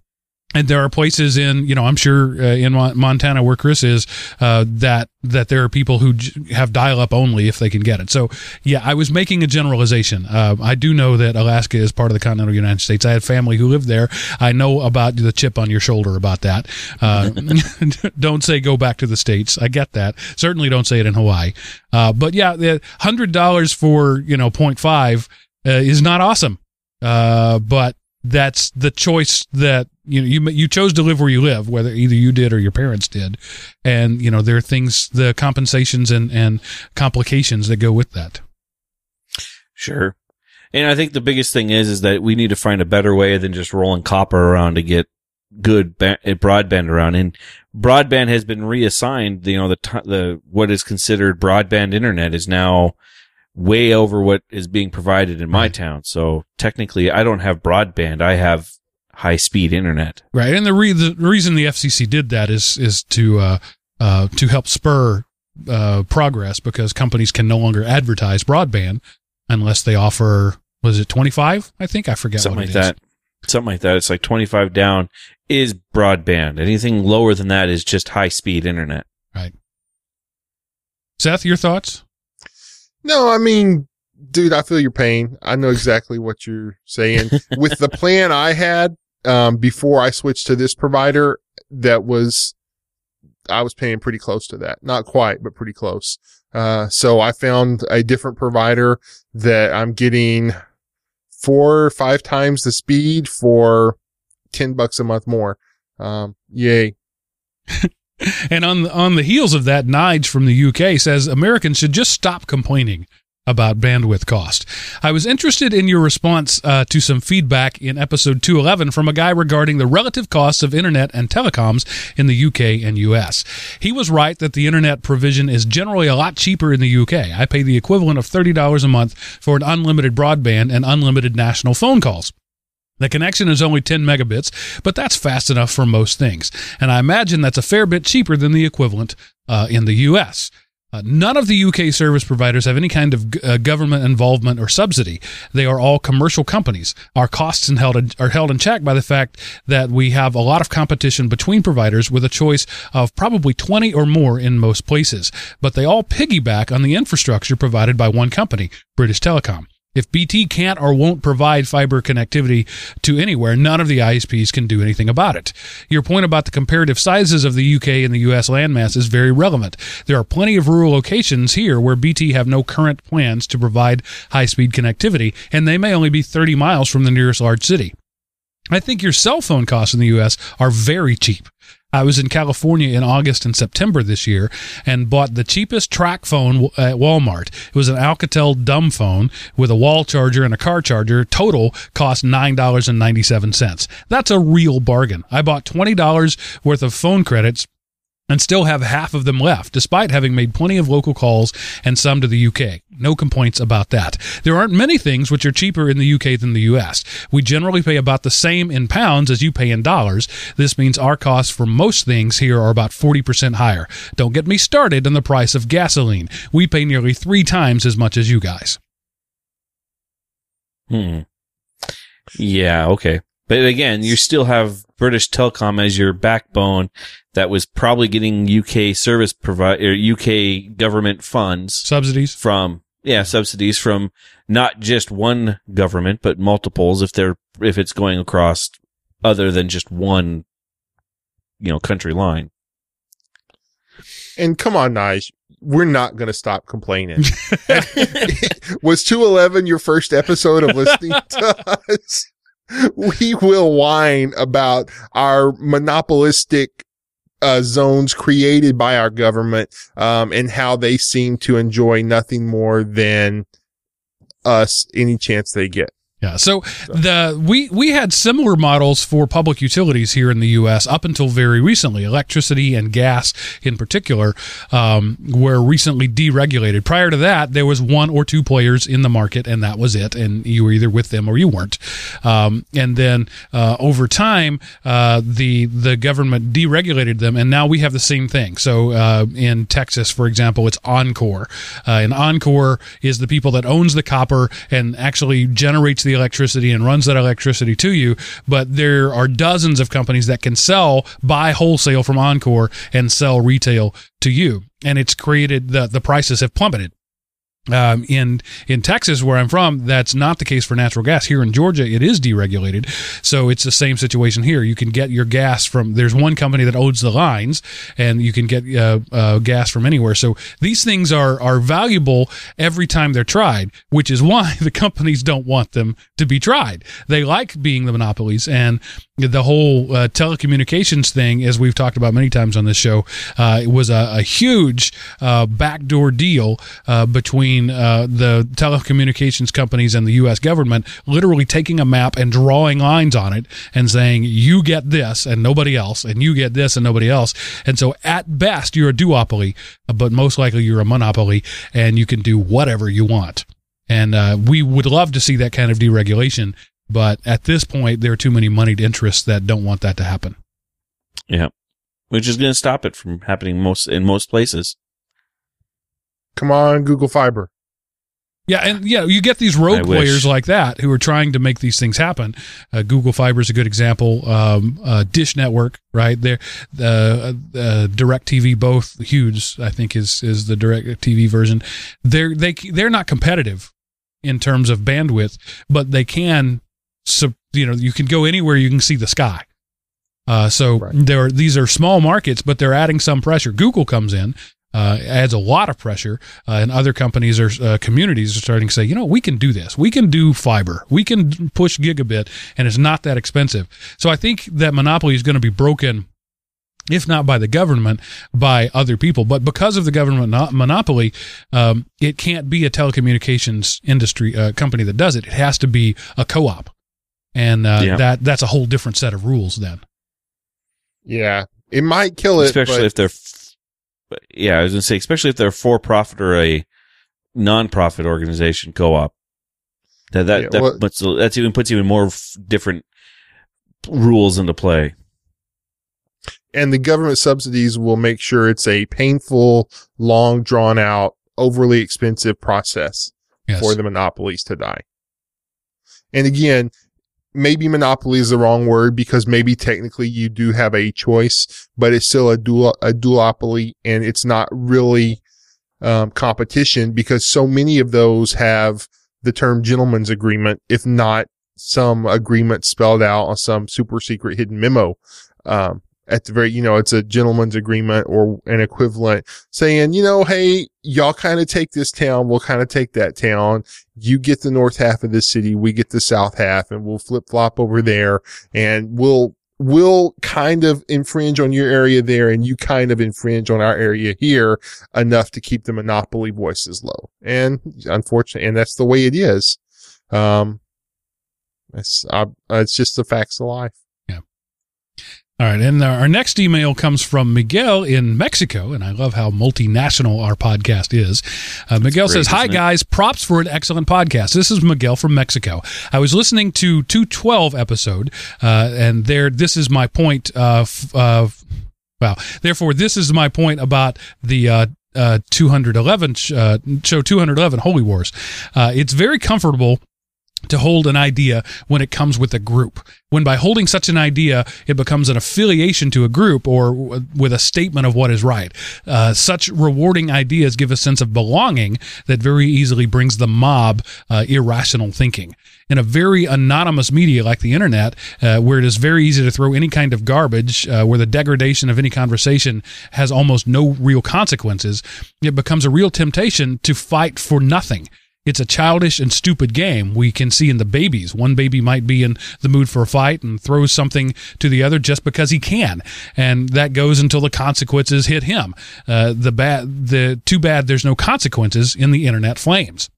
and there are places in, you know, I'm sure uh, in Mo- Montana where Chris is, uh, that, that there are people who j- have dial up only if they can get it. So yeah, I was making a generalization. Uh, I do know that Alaska is part of the continental United States. I had family who lived there. I know about the chip on your shoulder about that. Uh, don't say go back to the States. I get that. Certainly don't say it in Hawaii. Uh, but yeah, the hundred dollars for, you know, zero point five uh, is not awesome. Uh, but that's the choice that, you know, you, you chose to live where you live, whether either you did or your parents did. And, you know, there are things, the compensations and, and complications that go with that. Sure. And I think the biggest thing is, is that we need to find a better way than just rolling copper around to get good ba- broadband around. And broadband has been reassigned, you know, the, t- the, what is considered broadband internet is now way over what is being provided in my right. town. So technically I don't have broadband. I have high speed internet. Right. And the, re- the reason the F C C did that is, is to, uh, uh, to help spur, uh, progress, because companies can no longer advertise broadband unless they offer, was it twenty-five? I think I forget. Something what it like is. that. Something like that. It's like twenty-five down is broadband. Anything lower than that is just high speed internet. Right. Seth, your thoughts? No, I mean, dude, I feel your pain. I know exactly what you're saying. With the plan I had, um, before I switched to this provider, that was, I was paying pretty close to that. Not quite, but pretty close. Uh, so I found a different provider that I'm getting four or five times the speed for ten bucks a month more. Um, yay. And on the, on the heels of that, Nige from the U K says, Americans should just stop complaining about bandwidth cost. I was interested in your response uh, to some feedback in episode two eleven from a guy regarding the relative costs of internet and telecoms in the U K and U S. He was right that the internet provision is generally a lot cheaper in the U K. I pay the equivalent of thirty dollars a month for an unlimited broadband and unlimited national phone calls. The connection is only ten megabits, but that's fast enough for most things. And I imagine that's a fair bit cheaper than the equivalent uh, in the U S. Uh, none of the U K service providers have any kind of uh, government involvement or subsidy. They are all commercial companies. Our costs held, are held in check by the fact that we have a lot of competition between providers with a choice of probably twenty or more in most places. But they all piggyback on the infrastructure provided by one company, British Telecom. If B T can't or won't provide fiber connectivity to anywhere, none of the I S Ps can do anything about it. Your point about the comparative sizes of the U K and the U S landmass is very relevant. There are plenty of rural locations here where B T have no current plans to provide high-speed connectivity, and they may only be thirty miles from the nearest large city. I think your cell phone costs in the U S are very cheap. I was in California in August and September this year and bought the cheapest track phone at Walmart. It was an Alcatel dumb phone with a wall charger and a car charger. Total cost nine dollars and ninety-seven cents. That's a real bargain. I bought twenty dollars worth of phone credits and still have half of them left, despite having made plenty of local calls and some to the U K. No complaints about that. There aren't many things which are cheaper in the U K than the U S. We generally pay about the same in pounds as you pay in dollars. This means our costs for most things here are about forty percent higher. Don't get me started on the price of gasoline. We pay nearly three times as much as you guys. Hmm. Yeah, okay. But again, you still have British Telecom as your backbone that was probably getting U K service provide or U K government funds. Subsidies. From, yeah, subsidies from not just one government, but multiples if they're, if it's going across other than just one, you know, country line. And come on, Nige. We're not going to stop complaining. Was two eleven your first episode of listening to us? We will whine about our monopolistic uh, zones created by our government, um, and how they seem to enjoy nothing more than us any chance they get. Yeah, so the we, we had similar models for public utilities here in the U S up until very recently, electricity and gas in particular, um, were recently deregulated. Prior to that, there was one or two players in the market, and that was it, and you were either with them or you weren't. Um, and then uh, over time, uh, the, the government deregulated them, and now we have the same thing. So uh, in Texas, for example, it's Oncor. Uh, and Oncor is the people that owns the copper and actually generates the the electricity and runs that electricity to you, but there are dozens of companies that can sell, buy wholesale from Oncor and sell retail to you. And it's created the the prices have plummeted. Um, in in Texas, where I'm from, that's not the case for natural gas. Here in Georgia, it is deregulated, so it's the same situation here. You can get your gas from, there's one company that owns the lines, and you can get uh, uh, gas from anywhere. So these things are are valuable every time they're tried, which is why the companies don't want them to be tried. They like being the monopolies, and the whole uh, telecommunications thing, as we've talked about many times on this show, uh, it was a, a huge uh, backdoor deal uh, between Uh, the telecommunications companies and the U S government, literally taking a map and drawing lines on it and saying, you get this and nobody else, and you get this and nobody else. And so at best, you're a duopoly, but most likely you're a monopoly, and you can do whatever you want. And uh, we would love to see that kind of deregulation, but at this point, there are too many moneyed interests that don't want that to happen. Yeah, which is going to stop it from happening most in most places. Come on, Google Fiber. Yeah, and yeah, you get these rogue players like that who are trying to make these things happen. Uh, Google Fiber is a good example. Um, uh, Dish Network, right there, the uh, uh, DirecTV, both Hughes, I think, is is the DirecTV version. They're they they're not competitive in terms of bandwidth, but they can, you know, you can go anywhere you can see the sky. Uh, so right. there are, these are small markets, but they're adding some pressure. Google comes in. Uh, adds a lot of pressure, uh, and other companies or uh, communities are starting to say, you know, we can do this. We can do fiber. We can push gigabit, and it's not that expensive. So I think that monopoly is going to be broken, if not by the government, by other people. But because of the government not monopoly, um, it can't be a telecommunications industry uh, company that does it. It has to be a co-op, and uh, yeah. that that's a whole different set of rules then. Yeah, it might kill it. Especially but- if they're... But yeah, I was going to say, especially if they're a for-profit or a non-profit organization co-op, that that, yeah, that well, puts, that's even puts even more f- different rules into play. And the government subsidies will make sure it's a painful, long, drawn-out, overly expensive process yes. for the monopolies to die. And again, maybe monopoly is the wrong word, because maybe technically you do have a choice, but it's still a dual, a duopoly, and it's not really, um, competition, because so many of those have the term gentleman's agreement, if not some agreement spelled out on some super secret hidden memo. Um, at the very, you know, it's a gentleman's agreement or an equivalent saying, you know, hey, y'all kind of take this town. We'll kind of take that town. You get the north half of this city. We get the south half, and we'll flip flop over there, and we'll, we'll kind of infringe on your area there, and you kind of infringe on our area here enough to keep the monopoly voices low. And unfortunately, and that's the way it is. Um, it's, uh, it's just the facts of life. All right, and our next email comes from Miguel in Mexico, and I love how multinational our podcast is. Uh, Miguel great, says, hi, guys, props for an excellent podcast. This is Miguel from Mexico. I was listening to two twelve episode, uh, and there, this is my point. Uh, f- uh, well, therefore, this is my point about the uh, uh, two eleven sh- uh, show two eleven Holy Wars. Uh, it's very comfortable to hold an idea when it comes with a group. When by holding such an idea, it becomes an affiliation to a group or w- with a statement of what is right. Uh, such rewarding ideas give a sense of belonging that very easily brings the mob uh, irrational thinking. In a very anonymous media like the internet, uh, where it is very easy to throw any kind of garbage, uh, where the degradation of any conversation has almost no real consequences, it becomes a real temptation to fight for nothing. It's a childish and stupid game we can see in the babies. One baby might be in the mood for a fight and throws something to the other just because he can, and that goes until the consequences hit him. Uh, the bad, the too bad there's no consequences in the internet flames.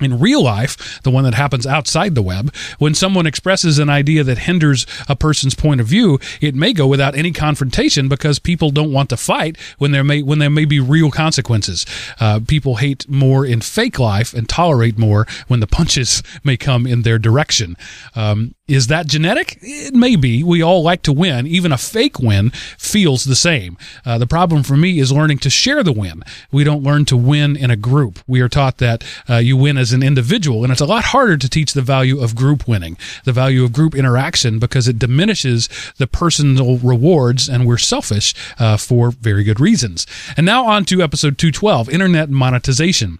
In real life, the one that happens outside the web, when someone expresses an idea that hinders a person's point of view, it may go without any confrontation because people don't want to fight when there may when there may be real consequences. Uh, people hate more in fake life and tolerate more when the punches may come in their direction. Um, is that genetic? It may be. We all like to win. Even a fake win feels the same. Uh, the problem for me is learning to share the win. We don't learn to win in a group. We are taught that uh, you win as an individual, and it's a lot harder to teach the value of group winning, the value of group interaction, because it diminishes the personal rewards, and we're selfish uh, for very good reasons. And now on to episode two twelve, Internet Monetization.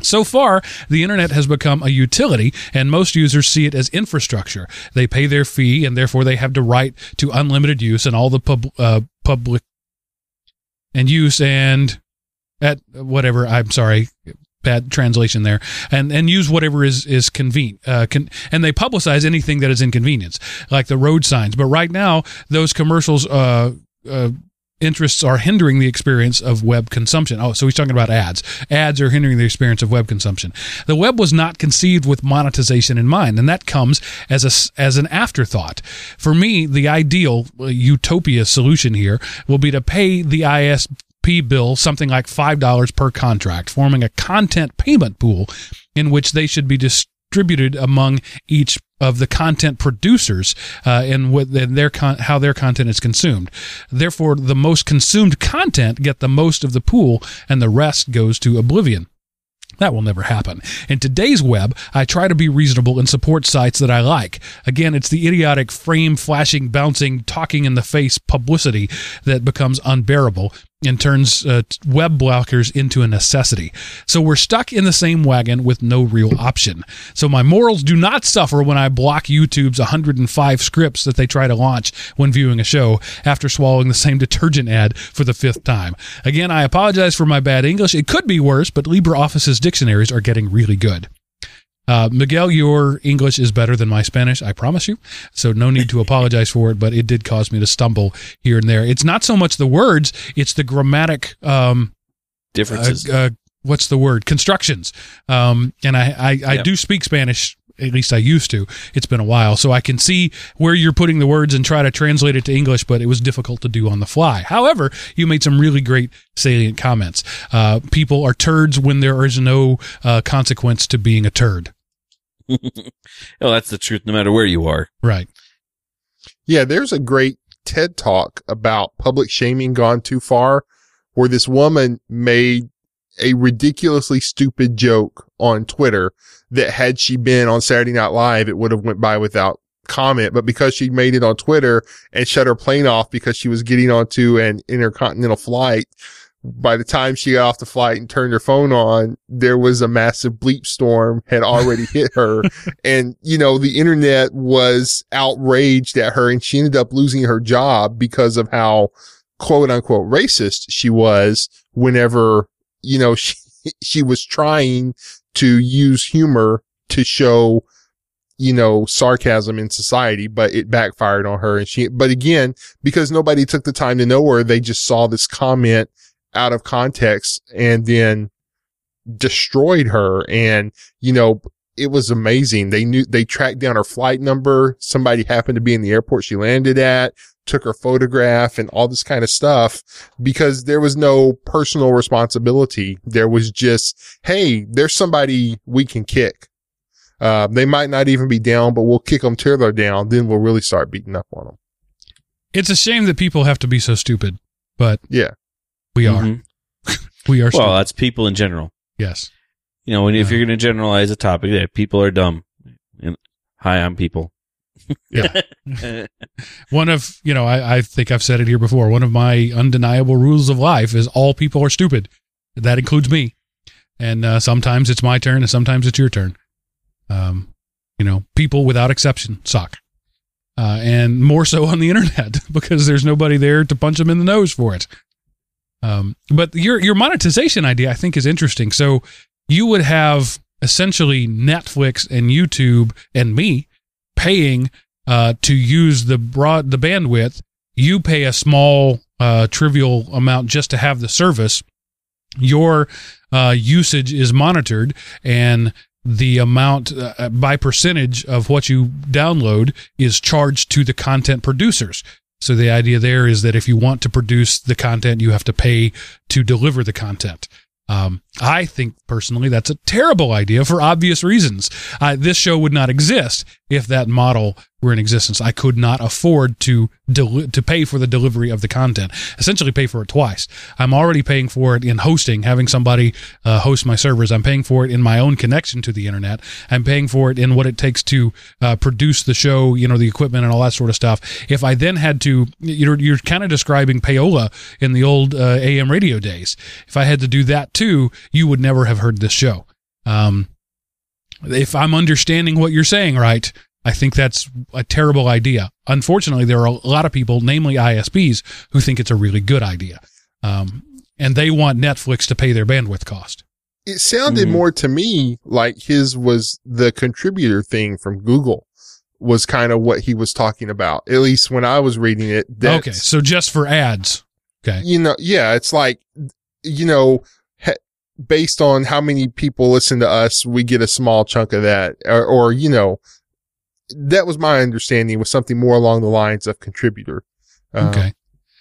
So far, the internet has become a utility, and most users see it as infrastructure. They pay their fee, and therefore they have the right to unlimited use and all the pub, uh, public and use and at whatever, I'm sorry, bad translation there, and and use whatever is is convenient, uh, con- and they publicize anything that is inconvenience, like the road signs. But right now, those commercials uh, uh, interests are hindering the experience of web consumption. Oh, so he's talking about ads. Ads are hindering the experience of web consumption. The web was not conceived with monetization in mind, and that comes as a as an afterthought. For me, the ideal uh, utopia solution here will be to pay the I S P bill something like five dollars per contract, forming a content payment pool in which they should be distributed among each of the content producers uh, and what and their con- how their content is consumed. Therefore, the most consumed content get the most of the pool, and the rest goes to oblivion. That will never happen. In today's web, I try to be reasonable and support sites that I like. Again, it's the idiotic frame flashing, bouncing, talking in the face publicity that becomes unbearable and turns uh, web blockers into a necessity. So we're stuck in the same wagon with no real option. So my morals do not suffer when I block YouTube's one hundred five scripts that they try to launch when viewing a show after swallowing the same detergent ad for the fifth time. Again, I apologize for my bad English. It could be worse, but LibreOffice's dictionaries are getting really good. Uh, Miguel, your English is better than my Spanish, I promise you. So no need to apologize for it, but it did cause me to stumble here and there. It's not so much the words, it's the grammatic um, differences. Uh, uh, what's the word? Constructions. Um, and I, I, I yeah. do speak Spanish, at least I used to. It's been a while. So I can see where you're putting the words and try to translate it to English, but it was difficult to do on the fly. However, you made some really great salient comments. Uh, people are turds when there is no uh, consequence to being a turd. Well, that's the truth no matter where you are. Right. Yeah, there's a great TED Talk about public shaming gone too far, where this woman made a ridiculously stupid joke on Twitter that had she been on Saturday Night Live, it would have went by without comment. But because she made it on Twitter and shut her plane off because she was getting onto an intercontinental flight, by the time she got off the flight and turned her phone on, there was a massive bleep storm had already hit her. And, you know, the internet was outraged at her, and she ended up losing her job because of how quote unquote racist she was whenever, you know, she, she was trying to use humor to show, you know, sarcasm in society, but it backfired on her. And she, but again, because nobody took the time to know her, they just saw this comment out of context and then destroyed her. And, you know, it was amazing. They knew, they tracked down her flight number. Somebody happened to be in the airport she landed at, took her photograph and all this kind of stuff, because there was no personal responsibility. There was just, hey, there's somebody we can kick. Uh, they might not even be down, but we'll kick them till they're down. Then we'll really start beating up on them. It's a shame that people have to be so stupid, but yeah, we are. Mm-hmm. we are. Well, stupid. That's people in general. Yes. You know, when, if you're going to generalize a topic, yeah, people are dumb. And hi, I'm people. Yeah. One of, you know, I, I think I've said it here before. One of my undeniable rules of life is all people are stupid. That includes me. And uh, sometimes it's my turn and sometimes it's your turn. Um, you know, people without exception suck. Uh, and more so on the internet because there's nobody there to punch them in the nose for it. Um, but your, your monetization idea, I think, is interesting. So you would have essentially Netflix and YouTube and me paying uh, to use the broad the bandwidth. You pay a small uh, trivial amount just to have the service. Your uh, usage is monitored, and the amount uh, by percentage of what you download is charged to the content producers. So the idea there is that if you want to produce the content, you have to pay to deliver the content. Um, I think personally that's a terrible idea for obvious reasons. Uh, this show would not exist if that model were in existence. I could not afford to del- to pay for the delivery of the content, essentially pay for it twice. I'm already paying for it in hosting, having somebody uh, host my servers. I'm paying for it in my own connection to the internet. I'm paying for it in what it takes to uh, produce the show, you know, the equipment and all that sort of stuff. If I then had to, you're, you're kind of describing payola in the old uh, A M radio days. If I had to do that too, you would never have heard this show. Um, if I'm understanding what you're saying right, I think that's a terrible idea. Unfortunately, there are a lot of people, namely I S Ps, who think it's a really good idea. Um, and they want Netflix to pay their bandwidth cost. It sounded mm-hmm. more to me like his was the contributor thing from Google was kind of what he was talking about, at least when I was reading it. Okay, so just for ads. Okay. You know, yeah, it's like, you know, based on how many people listen to us, we get a small chunk of that, or, or you know, that was my understanding, was something more along the lines of contributor. Uh, okay.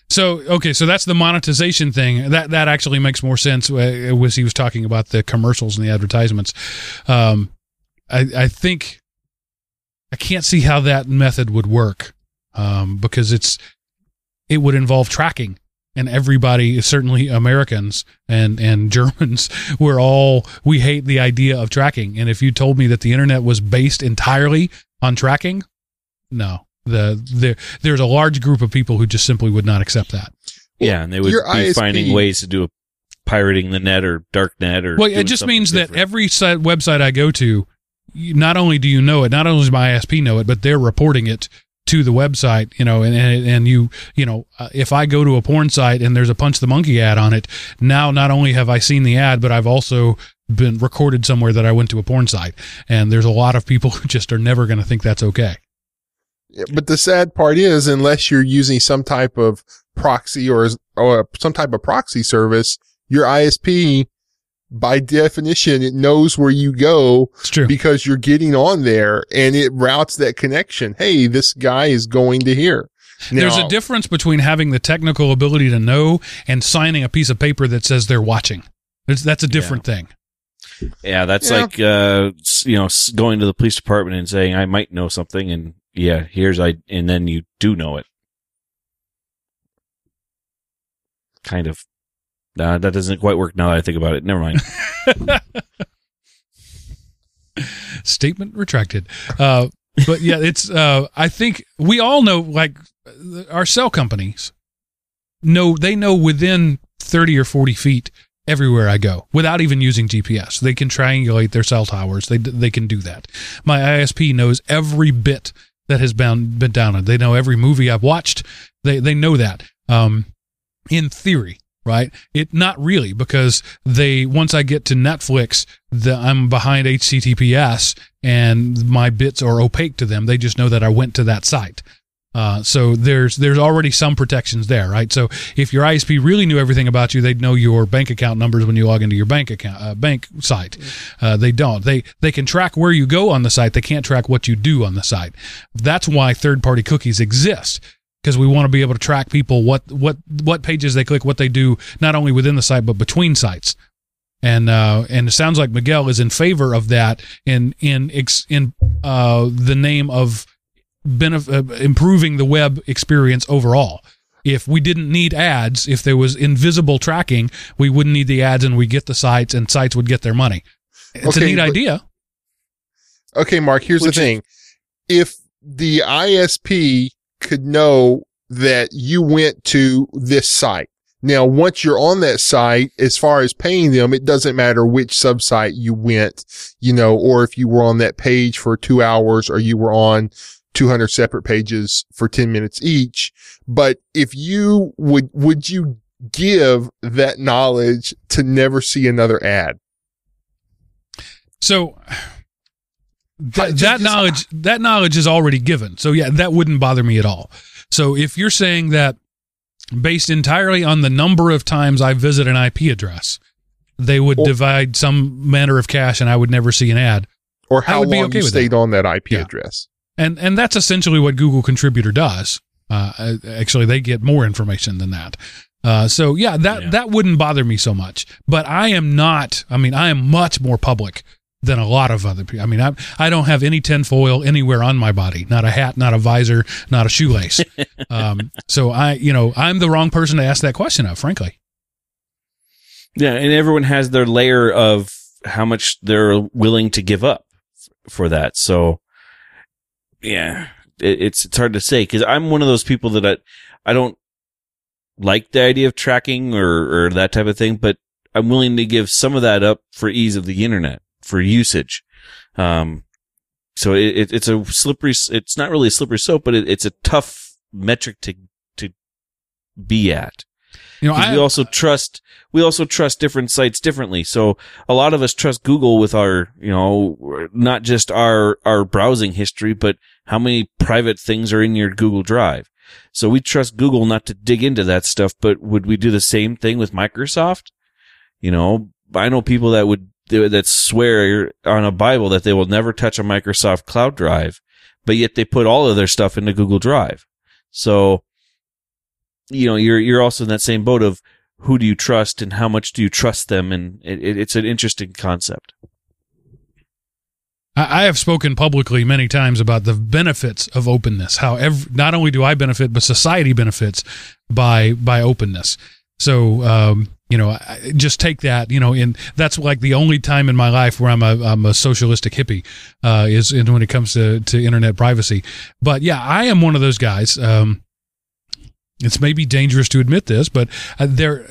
So, okay. So that's the monetization thing. That, that actually makes more sense. It was, he was talking about the commercials and the advertisements. Um, I, I think I can't see how that method would work. Um, because it's, it would involve tracking. And everybody, certainly Americans and, and Germans, we're all, we hate the idea of tracking. And if you told me that the internet was based entirely on tracking, no, the, the there's a large group of people who just simply would not accept that. Yeah, and they would be finding ways to do a pirating the net or dark net or. Well, it just means that every site, website I go to, not only do you know it, not only does my I S P know it, but they're reporting it to the website, you know, and, and, and you, you know, uh, if I go to a porn site and there's a Punch the Monkey ad on it, now not only have I seen the ad, but I've also been recorded somewhere that I went to a porn site. And there's a lot of people who just are never going to think that's okay. Yeah, but the sad part is, unless you're using some type of proxy or, or some type of proxy service, your I S P, by definition, it knows where you go because you're getting on there, and it routes that connection. Hey, this guy is going to here. Now, there's a difference between having the technical ability to know and signing a piece of paper that says they're watching. It's, that's a different yeah. thing. Yeah, that's yeah. like uh, you know, going to the police department and saying, I might know something, and yeah, here's I, and then you do know it. Kind of. Uh, that doesn't quite work now that I think about it. Never mind. Statement retracted. Uh, but yeah, it's, uh, I think we all know, like, our cell companies know, they know within thirty or forty feet everywhere I go without even using G P S. They can triangulate their cell towers. They, they can do that. My I S P knows every bit that has been, been downloaded. They know every movie I've watched. They, they know that, um, in theory. Right? It not really, because they, once I get to Netflix, the, I'm behind H T T P S and my bits are opaque to them. They just know that I went to that site. Uh, so there's, there's already some protections there, right? So if your I S P really knew everything about you, they'd know your bank account numbers when you log into your bank account, uh, bank site. Uh, they don't. They, they can track where you go on the site. They can't track what you do on the site. That's why third party cookies exist. Because we want to be able to track people, what, what, what pages they click, what they do, not only within the site, but between sites. And, uh, and it sounds like Miguel is in favor of that in, in, in, uh, the name of benef- improving the web experience overall. If we didn't need ads, if there was invisible tracking, we wouldn't need the ads and we get the sites and sites would get their money. It's okay, a neat but, idea. Okay, Mark, here's Which the thing. If the I S P could know that you went to this site. Now, once you're on that site, as far as paying them, it doesn't matter which subsite you went, you know, or if you were on that page for two hours or you were on two hundred separate pages for ten minutes each. But if you would, would you give that knowledge to never see another ad? So... That, that knowledge, that knowledge is already given. So yeah, that wouldn't bother me at all. So if you're saying that based entirely on the number of times I visit an I P address, they would or, divide some manner of cash and I would never see an ad. Or how long okay you stayed that. on that I P yeah. address. And and that's essentially what Google Contributor does. Uh, actually, they get more information than that. Uh, so, yeah, that, yeah. that wouldn't bother me so much. But I am not, I mean, I am much more public than a lot of other people. I mean, I I don't have any tinfoil anywhere on my body, not a hat, not a visor, not a shoelace. um, so, I, you know, I'm the wrong person to ask that question of, frankly. Yeah, and everyone has their layer of how much they're willing to give up for that. So, yeah, it, it's it's hard to say because I'm one of those people that I, I don't like the idea of tracking or, or that type of thing, but I'm willing to give some of that up for ease of the internet, for usage. Um, so it, it it's a slippery, it's not really a slippery slope, but it, it's a tough metric to to be at. You know, I, we also trust we also trust different sites differently. So a lot of us trust Google with our, you know, not just our our browsing history, but how many private things are in your Google Drive. So we trust Google not to dig into that stuff. But would we do the same thing with Microsoft? You know, I know people that would that swear on a Bible that they will never touch a Microsoft Cloud Drive, but yet they put all of their stuff into Google Drive. So, you know, you're you're also in that same boat of who do you trust and how much do you trust them, and it, it's an interesting concept. I have spoken publicly many times about the benefits of openness. How every, not only do I benefit, but society benefits by by openness. So, um, you know, I just take that. You know, and that's like the only time in my life where I'm a I'm a socialistic hippie uh, is in when it comes to to internet privacy. But yeah, I am one of those guys. Um, It's maybe dangerous to admit this, but there,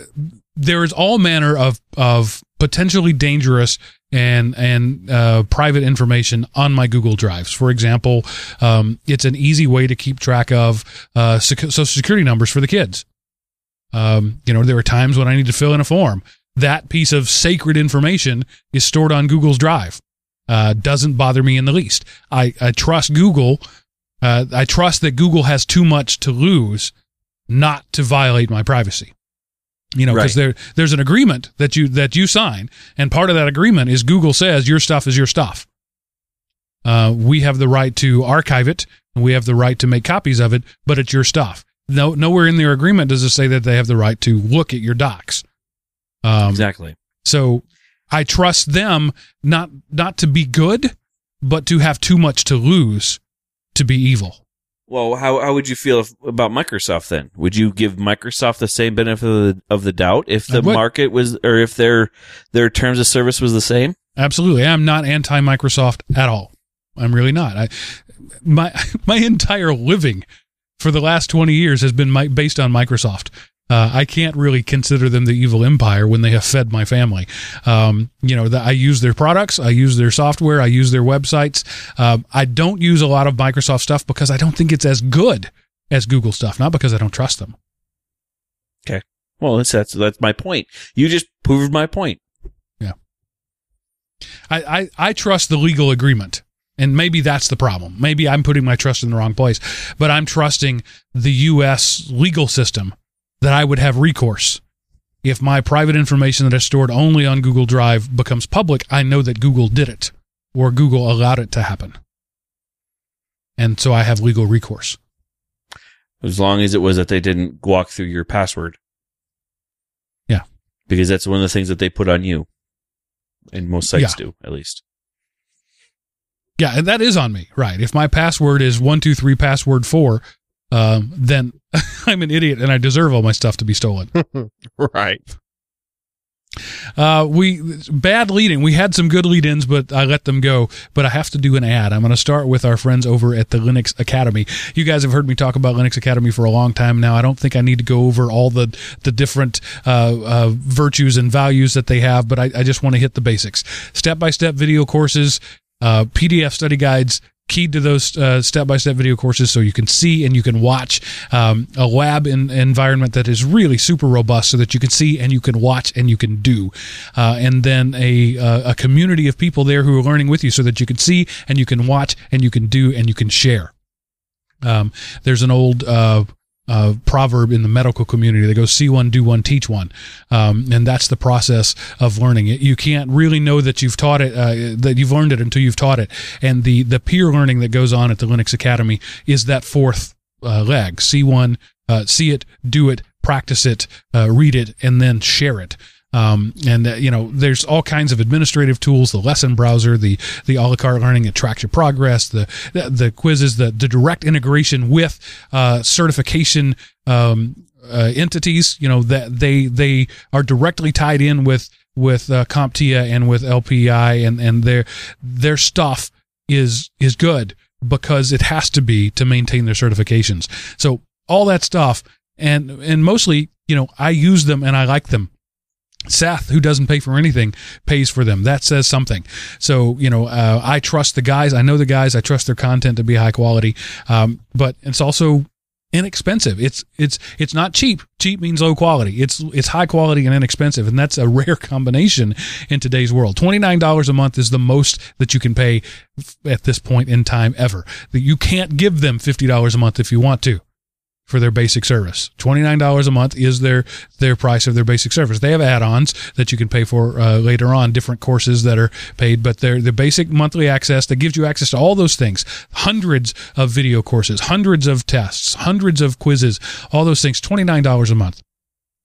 there is all manner of, of potentially dangerous and, and, uh, private information on my Google Drives. For example, um, it's an easy way to keep track of, uh, sec- social security numbers for the kids. Um, you know, there are times when I need to fill in a form. That piece of sacred information is stored on Google's Drive. Uh, doesn't bother me in the least. I, I trust Google. Uh, I trust that Google has too much to lose not to violate my privacy, you know, because right. there there's an agreement that you that you sign, and part of that agreement is Google says your stuff is your stuff. Uh, we have the right to archive it, and we have the right to make copies of it, but it's your stuff. No, nowhere in their agreement does it say that they have the right to look at your docs. Um, exactly. So I trust them not not to be good, but to have too much to lose to be evil. Well, how how would you feel if, about Microsoft then? Would you give Microsoft the same benefit of the, of the doubt if the market was, or if their their terms of service was the same? Absolutely, I'm not anti-Microsoft at all. I'm really not. I my my entire living for the last twenty years has been my, based on Microsoft. Uh, I can't really consider them the evil empire when they have fed my family. Um, you know, the, I use their products, I use their software, I use their websites. Um, I don't use a lot of Microsoft stuff because I don't think it's as good as Google stuff, not because I don't trust them. Okay. Well, that's that's, that's my point. You just proved my point. Yeah. I, I, I trust the legal agreement. And maybe that's the problem. Maybe I'm putting my trust in the wrong place, but I'm trusting the U S legal system that I would have recourse. If my private information that is stored only on Google Drive becomes public, I know that Google did it, or Google allowed it to happen. And so I have legal recourse. As long as it was that they didn't walk through your password. Yeah. Because that's one of the things that they put on you. And most sites yeah. do, at least. Yeah, and that is on me, right. If my password is one two three password four, Um, then I'm an idiot and I deserve all my stuff to be stolen. Right. Uh, we bad leading. We had some good lead-ins, but I let them go. But I have to do an ad. I'm going to start with our friends over at the Linux Academy. You guys have heard me talk about Linux Academy for a long time now. I don't think I need to go over all the the different uh, uh, virtues and values that they have, but I, I just want to hit the basics. Step-by-step video courses, uh, P D F study guides, keyed to those uh, step-by-step video courses so you can see and you can watch, um, a lab in, environment that is really super robust so that you can see and you can watch and you can do. Uh, and then a, uh, a community of people there who are learning with you so that you can see and you can watch and you can do and you can share. Um, there's an old... Uh, uh, proverb in the medical community. They go, see one, do one, teach one. Um, and that's the process of learning. You can't really know that you've taught it, uh, that you've learned it until you've taught it. And the, the peer learning that goes on at the Linux Academy is that fourth uh, leg. See one, uh, see it, do it, practice it, uh, read it, and then share it. Um, and, uh, you know, there's all kinds of administrative tools, the lesson browser, the, the a la carte learning that tracks your progress, the, the, the quizzes, the, the direct integration with, uh, certification, um, uh, entities, you know, that they, they are directly tied in with, with, uh, CompTIA and with L P I, and, and their, their stuff is, is good because it has to be to maintain their certifications. So all that stuff. And, and mostly, you know, I use them and I like them. Seth, who doesn't pay for anything, pays for them. That says something. So, you know, uh, I trust the guys. I know the guys. I trust their content to be high quality. Um, but it's also inexpensive. It's, it's, it's not cheap. Cheap means low quality. It's, it's high quality and inexpensive. And that's a rare combination in today's world. twenty-nine dollars a month is the most that you can pay at this point in time ever. You can't give them fifty dollars a month if you want to. For their basic service, twenty-nine dollars a month is their their price of their basic service. They have add-ons that you can pay for uh, later on, different courses that are paid, but they're the basic monthly access that gives you access to all those things, hundreds of video courses, hundreds of tests, hundreds of quizzes, all those things, twenty-nine dollars a month.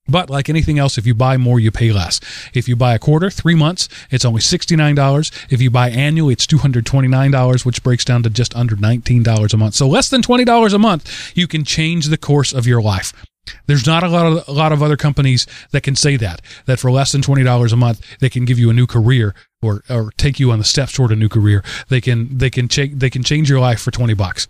But like anything else, if you buy more, you pay less. If you buy a quarter, three months, it's only sixty-nine dollars. If you buy annual, it's two hundred twenty-nine dollars, which breaks down to just under nineteen dollars a month. So less than twenty dollars a month, you can change the course of your life. There's not a lot of, a lot of other companies that can say that, that for less than twenty dollars a month, they can give you a new career or, or take you on the steps toward a new career. They can, they can change, they can change your life for twenty bucks.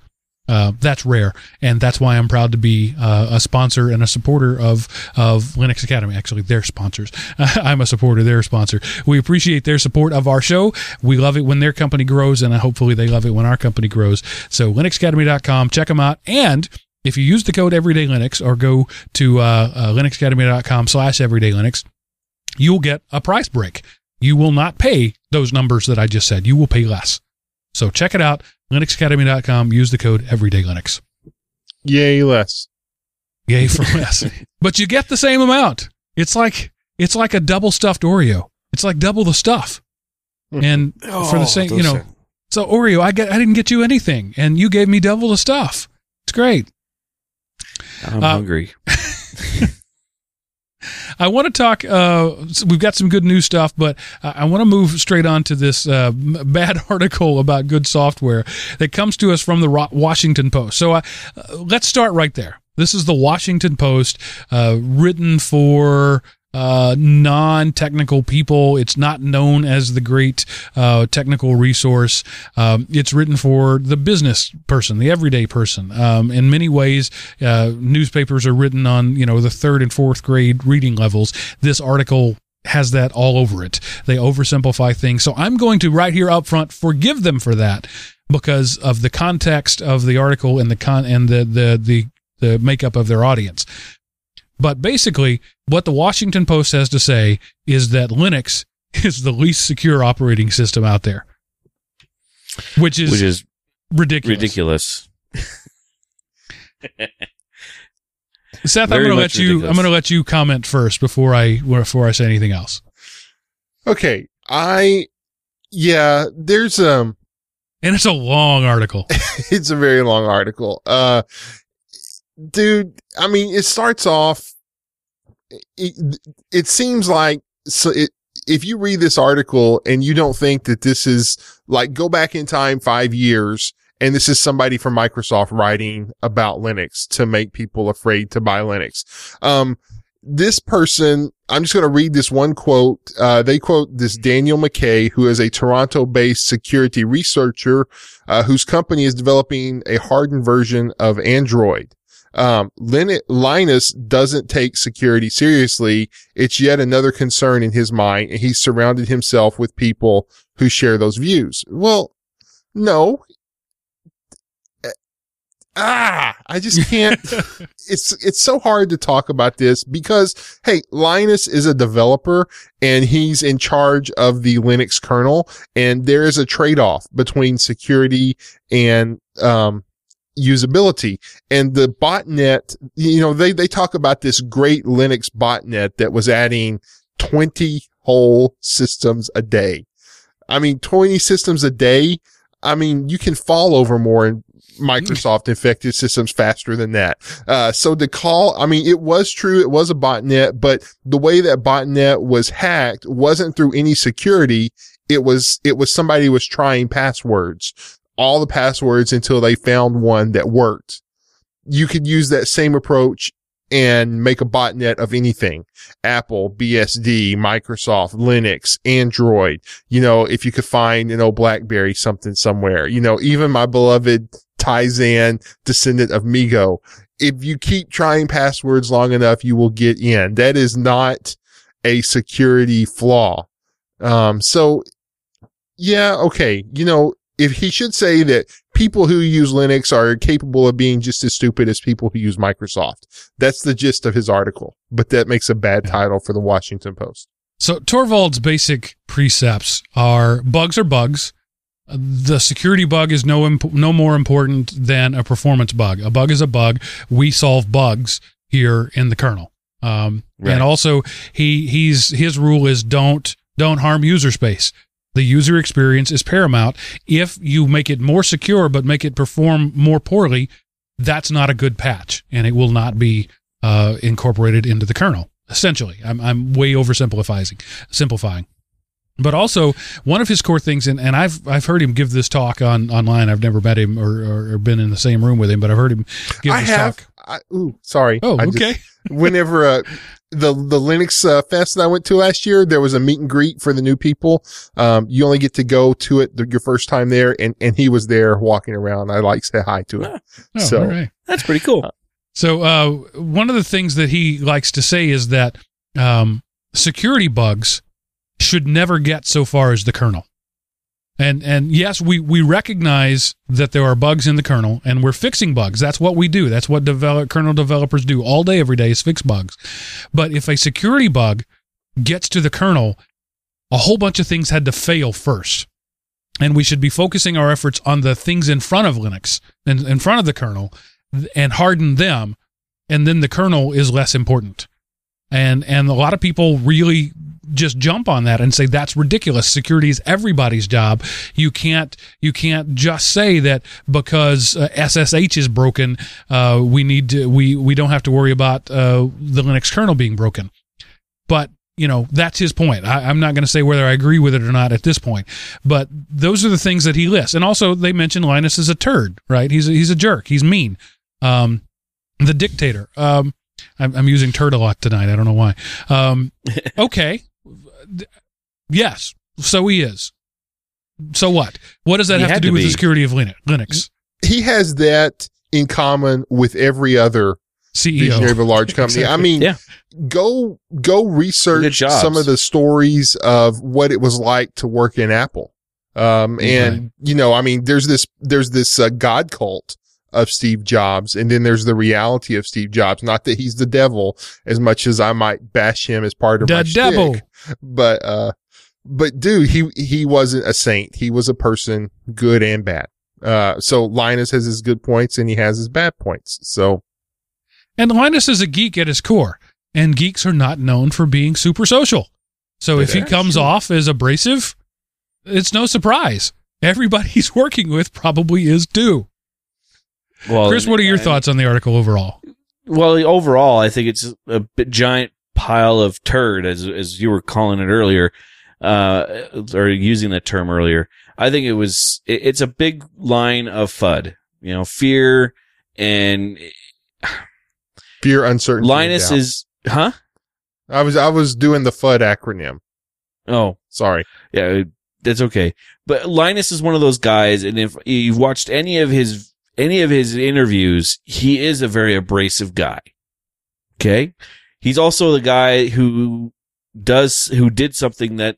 Uh, that's rare, and that's why I'm proud to be uh, a sponsor and a supporter of of Linux Academy. Actually, they're sponsors. I'm a supporter, they're a sponsor. We appreciate their support of our show. We love it when their company grows, and hopefully they love it when our company grows. So linux academy dot com, check them out. And if you use the code everyday linux or go to uh, uh, linux academy dot com slash everyday linux, you'll get a price break. You will not pay those numbers that I just said. You will pay less. So check it out, linux academy dot com. Use the code everyday linux. Yay, less. Yay for less. But you get the same amount. It's like it's like a double stuffed Oreo. It's like double the stuff. And oh, for the same, you know. Things. So Oreo, I get I didn't get you anything, and you gave me double the stuff. It's great. I'm uh, hungry. I want to talk, uh, we've got some good news stuff, but I want to move straight on to this uh, bad article about good software that comes to us from the Washington Post. So uh, let's start right there. This is the Washington Post, uh, written for uh, non-technical people. It's not known as the great uh, technical resource. Um, it's written for the business person, the everyday person. Um, in many ways, uh, newspapers are written on, you know, the third and fourth grade reading levels. This article has that all over it. They oversimplify things. So I'm going to right here up front forgive them for that because of the context of the article and the con and the the the, the makeup of their audience. But basically, what the Washington Post has to say is that Linux is the least secure operating system out there, which is, which is ridiculous. Ridiculous. Seth, Very I'm going to let you. Ridiculous. I'm going to let you comment first before I before I say anything else. Okay. I yeah. There's um, and it's a long article. It's a very long article. Uh. Dude, I mean, it starts off, it, it seems like, so it, if you read this article and you don't think that this is like, go back in time five years and this is somebody from Microsoft writing about Linux to make people afraid to buy Linux. Um, this person, I'm just going to read this one quote. Uh, they quote this Daniel McKay, who is a Toronto-based security researcher, uh, whose company is developing a hardened version of Android. Um, Lin- Linus doesn't take security seriously. It's yet another concern in his mind, and he's surrounded himself with people who share those views. Well, no. Ah, I just can't. it's, it's so hard to talk about this because, hey, Linus is a developer and he's in charge of the Linux kernel, and there is a trade-off between security and, um, usability. And the botnet, you know, they, they talk about this great Linux botnet that was adding twenty whole systems a day. I mean, twenty systems a day. I mean, you can fall over more in Microsoft infected systems faster than that. Uh, so the call, I mean, it was true. It was a botnet, but the way that botnet was hacked wasn't through any security. It was, it was somebody was trying passwords, all the passwords until they found one that worked. You could use that same approach and make a botnet of anything. Apple, B S D, Microsoft, Linux, Android. You know, if you could find, you know, BlackBerry something somewhere, you know, even my beloved Taizan, descendant of Migo. If you keep trying passwords long enough, you will get in. That is not a security flaw. Um, so yeah, okay. You know, if he should say that people who use Linux are capable of being just as stupid as people who use Microsoft. That's the gist of his article, but that makes a bad title for the Washington Post. So Torvald's basic precepts are bugs are bugs. The security bug is no imp- no more important than a performance bug. A bug is a bug. We solve bugs here in the kernel. Um, right. And also, he he's his rule is don't don't harm user space. The user experience is paramount. If you make it more secure but make it perform more poorly, that's not a good patch, and it will not be uh, incorporated into the kernel. Essentially, I'm I'm way oversimplifying, simplifying. But also, one of his core things, and, and I've I've heard him give this talk on online. I've never met him or, or, or been in the same room with him, but I've heard him give I this have, talk. I have. Ooh, sorry. Oh, I okay. Just, whenever uh, the the Linux uh, Fest that I went to last year, there was a meet and greet for the new people. Um, you only get to go to it the, your first time there, and, and he was there walking around. I like say hi to him. Oh, so all right. That's pretty cool. So uh, one of the things that he likes to say is that um, security bugs should never get so far as the kernel. And and yes, we, we recognize that there are bugs in the kernel, and we're fixing bugs. That's what we do. That's what develop, kernel developers do all day, every day, is fix bugs. But if a security bug gets to the kernel, a whole bunch of things had to fail first. And we should be focusing our efforts on the things in front of Linux, in, in front of the kernel, and harden them, and then the kernel is less important. And and a lot of people really just jump on that and say that's ridiculous. Security is everybody's job. You can't you can't just say that because uh, S S H is broken, uh, we need to, we we don't have to worry about uh, the Linux kernel being broken. But you know that's his point. I, I'm not going to say whether I agree with it or not at this point. But those are the things that he lists. And also they mention Linus is a turd, right? He's a, he's a jerk. He's mean. Um, the dictator. Um, I'm, I'm using turd a lot tonight. I don't know why. Um, okay. Yes, so he is. So what? What does that have to do with the security of Linux? He has that in common with every other C E O visionary of a large company. Exactly. I mean, yeah. go go research some of the stories of what it was like to work in Apple. Um, and right. you know, I mean, there's this there's this uh, God cult of Steve Jobs, and then there's the reality of Steve Jobs. Not that he's the devil, as much as I might bash him as part of the my devil. Shtick, but uh, but dude, he he wasn't a saint. He was a person, good and bad. Uh, so Linus has his good points and he has his bad points. So, and Linus is a geek at his core, and geeks are not known for being super social. So if he comes true. off as abrasive, it's no surprise. Everybody he's working with probably is too. Well, Chris, what are your I, thoughts on the article overall? Well, overall, I think it's a bit giant pile of turd, as as you were calling it earlier, uh, or using that term earlier. I think it was it, it's a big line of FUD, you know, fear and fear, uncertainty. Linus is, huh? I was I was doing the FUD acronym. Oh, sorry. Yeah, that's okay. But Linus is one of those guys, and if you've watched any of his. Any of his interviews, he is a very abrasive guy. Okay? He's also the guy who does, who did something that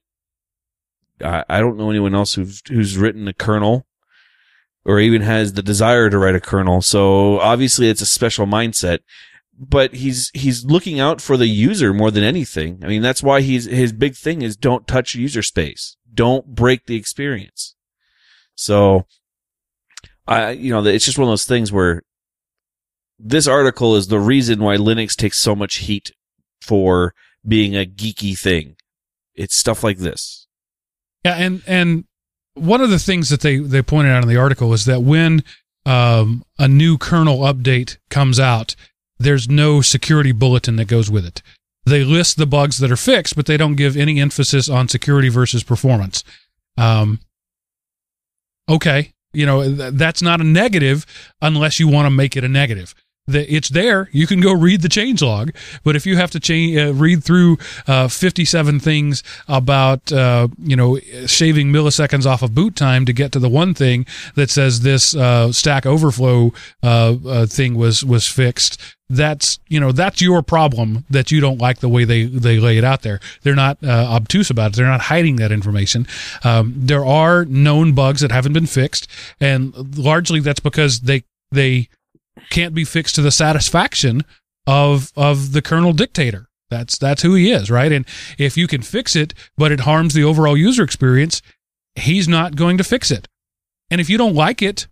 I, I don't know anyone else who's, who's written a kernel or even has the desire to write a kernel. So obviously it's a special mindset, but he's, he's looking out for the user more than anything. I mean, that's why he's, his big thing is don't touch user space. Don't break the experience. So, I, you know, it's just one of those things where this article is the reason why Linux takes so much heat for being a geeky thing. It's stuff like this. Yeah, and and one of the things that they, they pointed out in the article is that when um, a new kernel update comes out, there's no security bulletin that goes with it. They list the bugs that are fixed, but they don't give any emphasis on security versus performance. Um, okay, you know, th- that's not a negative unless you want to make it a negative. The, it's there. You can go read the changelog, but if you have to change, uh, read through uh, fifty-seven things about uh, you know shaving milliseconds off of boot time to get to the one thing that says this uh, Stack Overflow uh, uh, thing was was fixed, that's you know that's your problem that you don't like the way they, they lay it out there. They're not uh, obtuse about it. They're not hiding that information. Um, there are known bugs that haven't been fixed, and largely that's because they they. can't be fixed to the satisfaction of of the kernel dictator. That's that's who he is, right? And if you can fix it, but it harms the overall user experience, he's not going to fix it. And if you don't like it,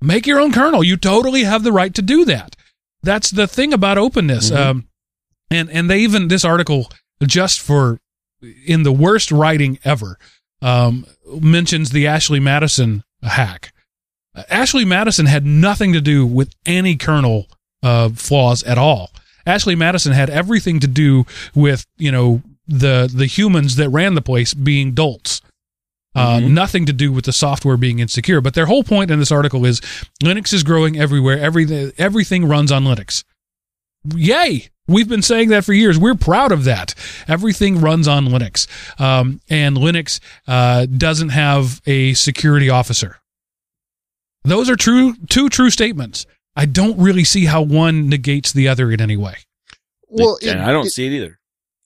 make your own kernel. You totally have the right to do that. That's the thing about openness. Mm-hmm. Um, and and they even, this article, just for in the worst writing ever, um, mentions the Ashley Madison hack. Ashley Madison had nothing to do with any kernel uh, flaws at all. Ashley Madison had everything to do with, you know, the the humans that ran the place being dolts. Uh, mm-hmm. Nothing to do with the software being insecure. But their whole point in this article is Linux is growing everywhere. Everything, everything runs on Linux. Yay! We've been saying that for years. We're proud of that. Everything runs on Linux. Um, and Linux uh, doesn't have a security officer. Those are true, two true statements. I don't really see how one negates the other in any way. Well, it, and I don't it, see it either.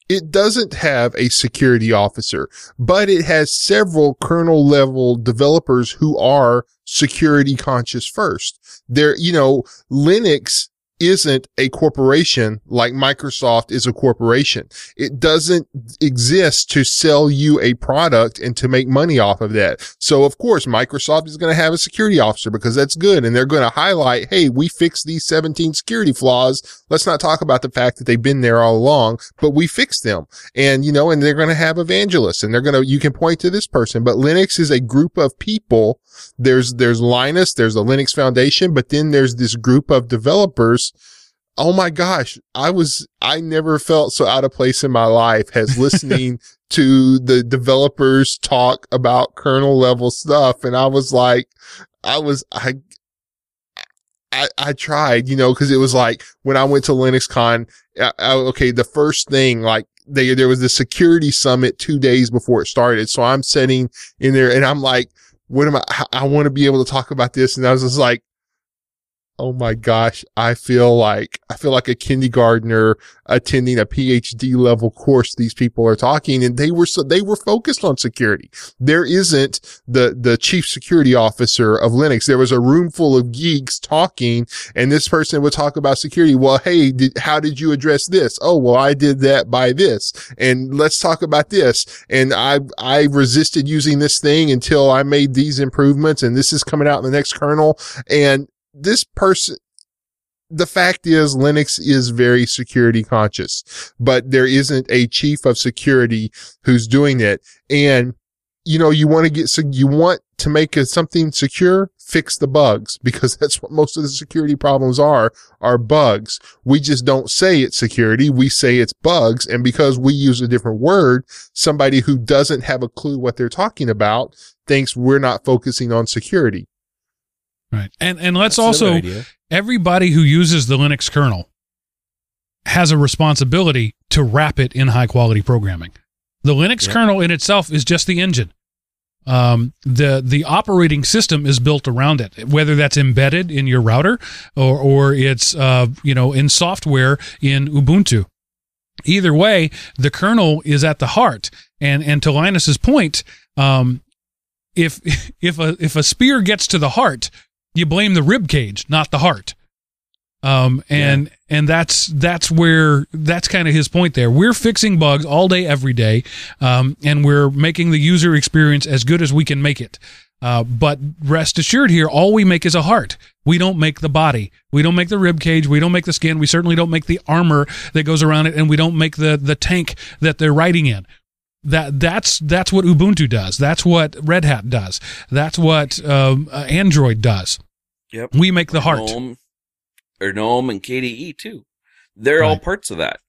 It doesn't have a security officer, but it has several kernel level developers who are security conscious first. They're, you know, Linux isn't a corporation like Microsoft is a corporation. It doesn't exist to sell you a product and to make money off of that. So of course, Microsoft is going to have a security officer because that's good. And they're going to highlight, hey, we fixed these seventeen security flaws. Let's not talk about the fact that they've been there all along, but we fixed them. And, you know, and they're going to have evangelists and they're going to, you can point to this person, but Linux is a group of people. There's, there's Linus, there's the Linux Foundation, but then there's this group of developers. Oh my gosh, I was, I never felt so out of place in my life as listening to the developers talk about kernel level stuff. And I was like, I was, I, I, I tried, you know, cause it was like when I went to LinuxCon, I, I, okay, the first thing, like, they, there was the security summit two days before it started. So I'm sitting in there and I'm like, what am I, I want to be able to talk about this. And I was just like, oh my gosh, I feel like, I feel like a kindergartner attending a PhD level course these people are talking, and they were so, they were focused on security. There isn't the, the chief security officer of Linux. There was a room full of geeks talking, and this person would talk about security. Well, hey, did, how did you address this? Oh, well, I did that by this, and let's talk about this. And I, I resisted using this thing until I made these improvements, and this is coming out in the next kernel. And this person, the fact is Linux is very security conscious, but there isn't a chief of security who's doing it. And, you know, you want to get, so you want to make a, something secure, fix the bugs, because that's what most of the security problems are, are bugs. We just don't say it's security. We say it's bugs. And because we use a different word, somebody who doesn't have a clue what they're talking about thinks we're not focusing on security. Right. And and let's That's also, everybody who uses the Linux kernel has a responsibility to wrap it in high quality programming. The Linux yeah. kernel in itself is just the engine. Um, the the operating system is built around it, whether that's embedded in your router or or it's uh, you know in software in Ubuntu. Either way, the kernel is at the heart. And and to Linus's point, um, if if a if a spear gets to the heart, you blame the rib cage, not the heart. Um, and, yeah. and that's, that's where, that's kind of his point there. We're fixing bugs all day, every day. Um, and we're making the user experience as good as we can make it. Uh, but rest assured here, all we make is a heart. We don't make the body. We don't make the rib cage. We don't make the skin. We certainly don't make the armor that goes around it, and we don't make the the tank that they're riding in. That that's that's what Ubuntu does. That's what Red Hat does. That's what um, uh, Android does. Yep. We make the heart. GNOME, or GNOME and K D E too. They're right. all parts of that.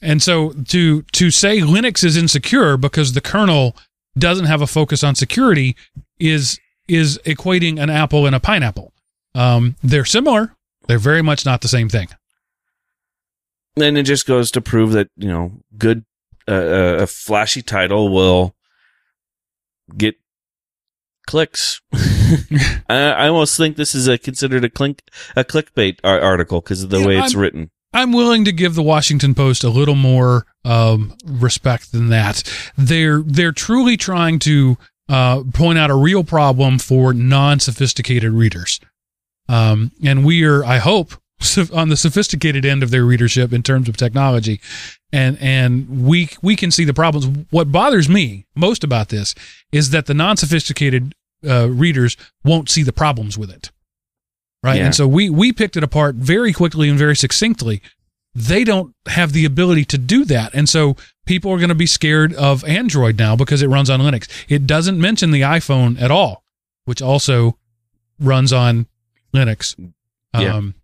And so to to say Linux is insecure because the kernel doesn't have a focus on security is is equating an apple and a pineapple. Um, they're similar. They're very much not the same thing. And it just goes to prove that, you know, good uh, a flashy title will get clicks. I, I almost think this is a, considered a click a clickbait article because of the you way know, it's I'm, written. I'm willing to give the Washington Post a little more um, respect than that. They're they're truly trying to uh, point out a real problem for non-sophisticated readers, um, and we are, I hope, on the sophisticated end of their readership in terms of technology, and and we we can see the problems. What bothers me most about this is that the non-sophisticated uh, readers won't see the problems with it, right? Yeah. And so we we picked it apart very quickly and very succinctly. They don't have the ability to do that, and so people are going to be scared of Android now because it runs on Linux. It doesn't mention the iPhone at all, which also runs on Linux. Yeah. Um,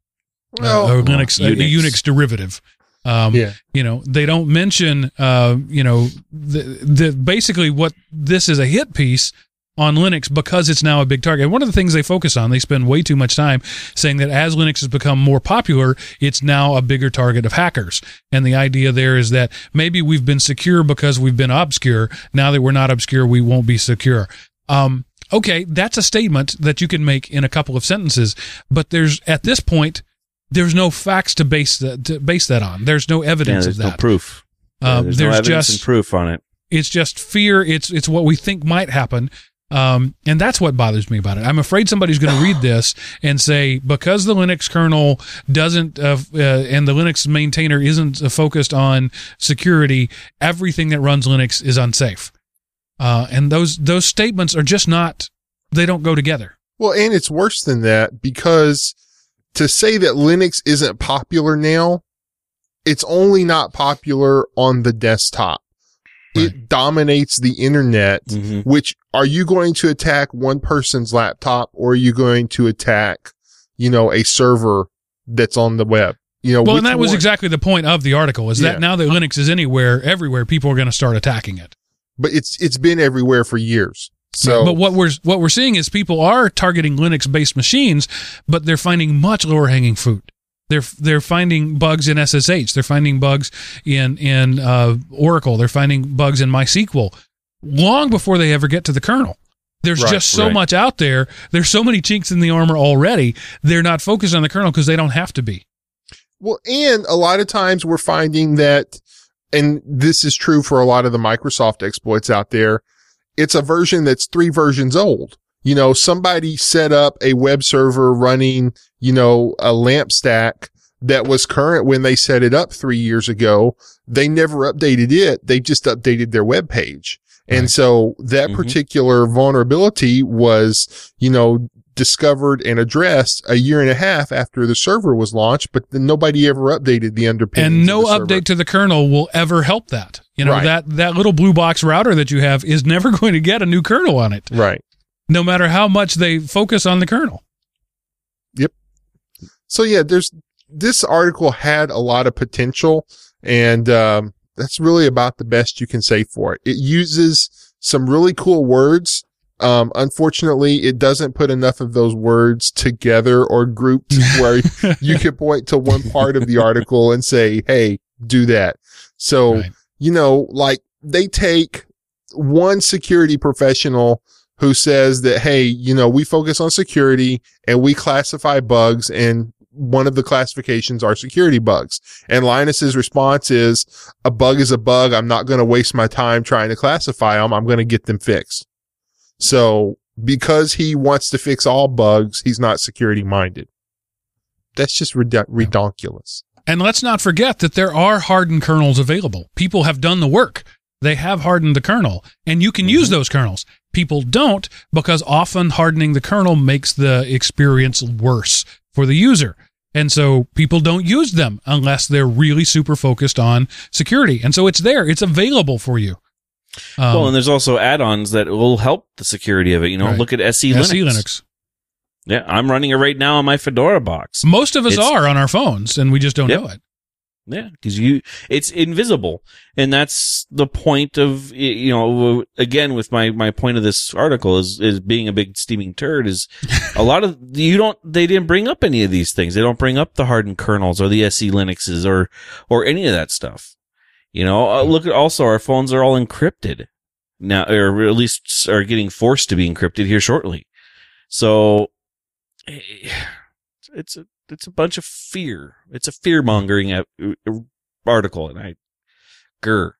Well, uh, or Linux, uh, Unix. Unix derivative. Um, yeah. You know, they don't mention, uh, you know, the, the basically what this is a hit piece on Linux because it's now a big target. One of the things they focus on, they spend way too much time saying that as Linux has become more popular, it's now a bigger target of hackers. And the idea there is that maybe we've been secure because we've been obscure. Now that we're not obscure, we won't be secure. Um, okay, that's a statement that you can make in a couple of sentences, but there's, at this point, there's no facts to base that to base that on. There's no evidence yeah, there's of that. No proof. Um, yeah, there's, there's no evidence just, and proof on it. It's just fear. It's it's what we think might happen, um, and that's what bothers me about it. I'm afraid somebody's going to read this and say because the Linux kernel doesn't uh, uh, and the Linux maintainer isn't uh, focused on security, everything that runs Linux is unsafe. Uh, and those those statements are just not. They don't go together. Well, and it's worse than that because. To say that Linux isn't popular now, it's only not popular on the desktop. Right. It dominates the internet, mm-hmm. which are you going to attack one person's laptop or are you going to attack, you know, a server that's on the web? You know, well, and that one? was exactly the point of the article is that yeah. now that Linux is anywhere, everywhere, people are going to start attacking it. But it's, it's been everywhere for years. So, but what we're what we're seeing is people are targeting Linux-based machines, but they're finding much lower-hanging fruit. They're they're finding bugs in S S H. They're finding bugs in in uh, Oracle. They're finding bugs in MySQL long before they ever get to the kernel. There's right, just so right. much out there. There's so many chinks in the armor already. They're not focused on the kernel because they don't have to be. Well, and a lot of times we're finding that, and this is true for a lot of the Microsoft exploits out there. It's a version that's three versions old. You know, somebody set up a web server running, you know, a LAMP stack that was current when they set it up three years ago. They never updated it. They just updated their web page. And right. so that mm-hmm. particular vulnerability was, you know, discovered and addressed a year and a half after the server was launched, but then nobody ever updated the underpinnings. And no update to the kernel will ever help that. You know, right. that, that little blue box router that you have is never going to get a new kernel on it. Right. No matter how much they focus on the kernel. Yep. So yeah, there's, this article had a lot of potential and, um, that's really about the best you can say for it. It uses some really cool words. Um, unfortunately, it doesn't put enough of those words together or grouped where you could point to one part of the article and say, hey, do that. So, right. you know, like they take one security professional who says that, hey, you know, we focus on security and we classify bugs and one of the classifications are security bugs. And Linus's response is a bug is a bug. I'm not going to waste my time trying to classify them. I'm going to get them fixed. So, because he wants to fix all bugs, he's not security-minded. That's just red- redonkulous. And let's not forget that there are hardened kernels available. People have done the work. They have hardened the kernel, and you can mm-hmm. use those kernels. people don't, because often hardening the kernel makes the experience worse for the user. And so people don't use them unless they're really super focused on security. And so it's there. It's available for you. Um, well, and there's also add-ons that will help the security of it. You know, right. Look at S E Linux. S E Linux. Yeah, I'm running it right now on my Fedora box. Most of us it's, are on our phones, and we just don't yep. know it. Yeah, because you, it's invisible, and that's the point of, you know, again, with my, my point of this article is is being a big steaming turd is a lot of, you don't, they didn't bring up any of these things. They don't bring up the hardened kernels or the S E Linuxes or or any of that stuff. You know, uh, look at also our phones are all encrypted now, or at least are getting forced to be encrypted here shortly. So it's a, it's a bunch of fear. It's a fear mongering article, and I, grr.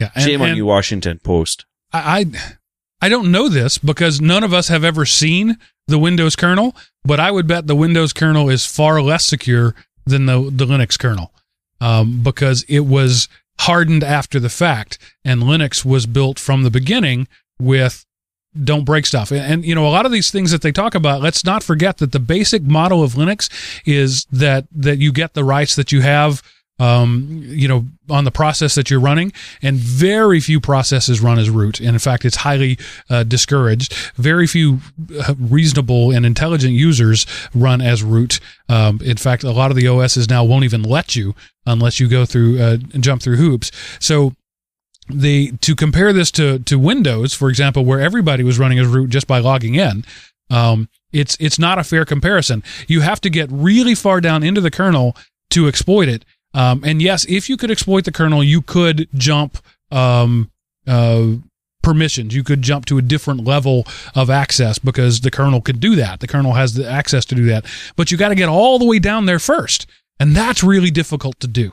Yeah, and, shame and on you, Washington Post. I, I, I don't know this because none of us have ever seen the Windows kernel, but I would bet the Windows kernel is far less secure than the the Linux kernel, um, because it was hardened after the fact, and Linux was built from the beginning with don't break stuff. And, and, you know, a lot of these things that they talk about, let's not forget that the basic model of Linux is that, that you get the rights that you have, um, you know, on the process that you're running, and very few processes run as root. And in fact, it's highly uh, discouraged. Very few uh, reasonable and intelligent users run as root. Um, in fact, a lot of the O Ss now won't even let you unless you go through, uh, jump through hoops. So, The, to compare this to, to Windows, for example, where everybody was running as root just by logging in, um, it's it's not a fair comparison. You have to get really far down into the kernel to exploit it. Um, and yes, if you could exploit the kernel, you could jump um, uh, permissions. You could jump to a different level of access because the kernel could do that. The kernel has the access to do that. But you got to get all the way down there first, and that's really difficult to do.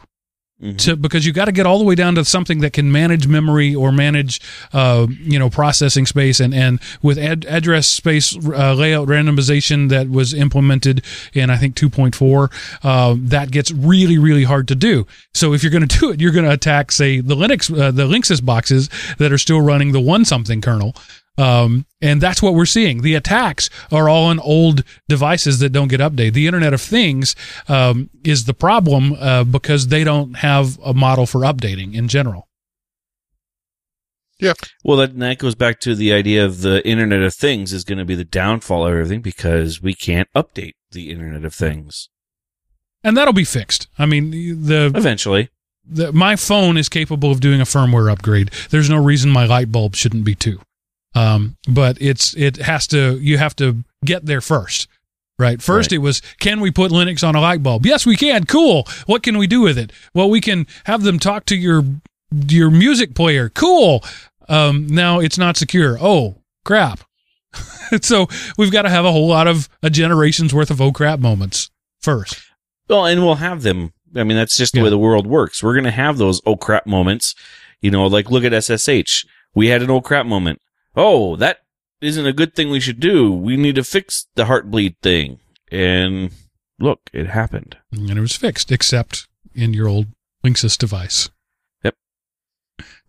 Mm-hmm. To, because you got to get all the way down to something that can manage memory or manage, uh, you know, processing space, and, and with ad- address space uh, layout randomization that was implemented in I think two point four, uh, that gets really really hard to do. So if you're going to do it, you're going to attack, say, the Linux, uh, the Linksys boxes that are still running the one something kernel, um, and that's what we're seeing. The attacks are all on old devices that don't get updated. The Internet of Things um, is the problem uh, because they don't have a model for updating in general. Yeah. Well, that, that goes back to the idea of the Internet of Things is going to be the downfall of everything because we can't update the Internet of Things. And that'll be fixed. I mean, the eventually. The, my phone is capable of doing a firmware upgrade. There's no reason my light bulb shouldn't be too. Um, but it's, it has to, you have to get there first, right? First, right. It was, can we put Linux on a light bulb? Yes, we can. Cool. What can we do with it? Well, we can have them talk to your, your music player. Cool. Um, now it's not secure. Oh, crap. So we've got to have a whole lot of a generation's worth of oh crap moments first. Well, and we'll have them. I mean, that's just the yeah. way the world works. We're going to have those oh crap moments, you know, like look at S S H. We had an oh crap moment. Oh, that isn't a good thing we should do. We need to fix the heartbleed thing. And look, it happened. And it was fixed, except in your old Linksys device. Yep.